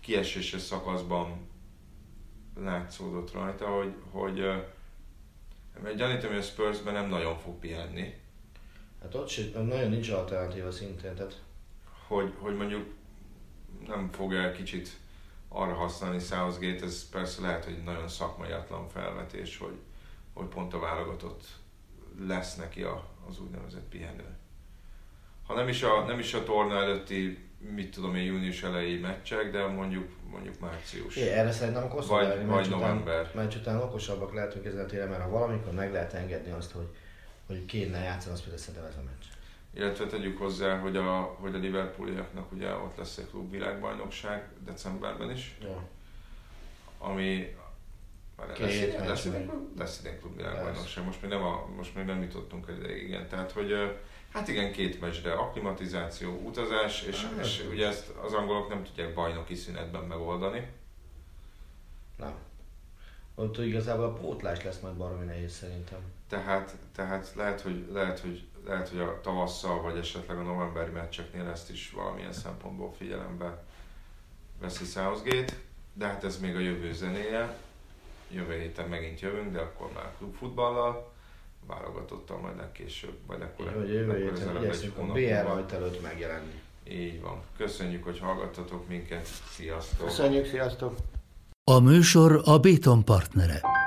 kieséses szakaszban látszódott rajta, hogy, hogy mert gyanítom, hogy a Spursben nem nagyon fog pihenni. Hát ott sem, nagyon nincs alternatíva szintén, tehát... Hogy, hogy mondjuk nem fog el kicsit arra használni Southgate, ez persze lehet, hogy nagyon szakmaiatlan felvetés, hogy, hogy pont a válogatott lesz neki a, az úgynevezett pihenő. Ha nem is a, nem is a torna előtti, mit tudom én, június elejé meccsek, de mondjuk, mondjuk március. É, erre szerintem akkor vagy, vagy meccs november. Után, meccs után okosabbak lehetünk ezen a téren, mert ha valamikor meg lehet engedni azt, hogy, hogy kéne játszani, az például szerintem ez a meccs. Illetve tegyük hozzá, hogy a, hogy a Liverpooliaknak ugye ott lesz egy klubvilágbajnokság decemberben is, ja. Ami Két lesz, lesz idén klubvilágbajnokság, most még nem, a, most még nem jutottunk ideig, igen, tehát hogy hát igen, két meccsre, akklimatizáció, utazás, és, ah, és ugye ezt az angolok nem tudják bajnoki szünetben megoldani. Nem. Ott igazából a pótlás lesz majd baromi nehéz szerintem. Tehát, tehát lehet, hogy, lehet, hogy lehet, hogy a tavasszal, vagy esetleg a novemberi meccseknél ezt is valamilyen szempontból figyelembe veszi Southgate, de hát ez még a jövő zenéje. Jövő héten megint jövünk, de akkor már klubfutballal, válogatottal majd legkésőbb, vagy legkor, hogy jövő héten igyekszünk a bé er rajt előtt megjelenni. Így van. Köszönjük, hogy hallgattatok minket. Sziasztok! Köszönjük, sziasztok! A műsor a Béton partnere.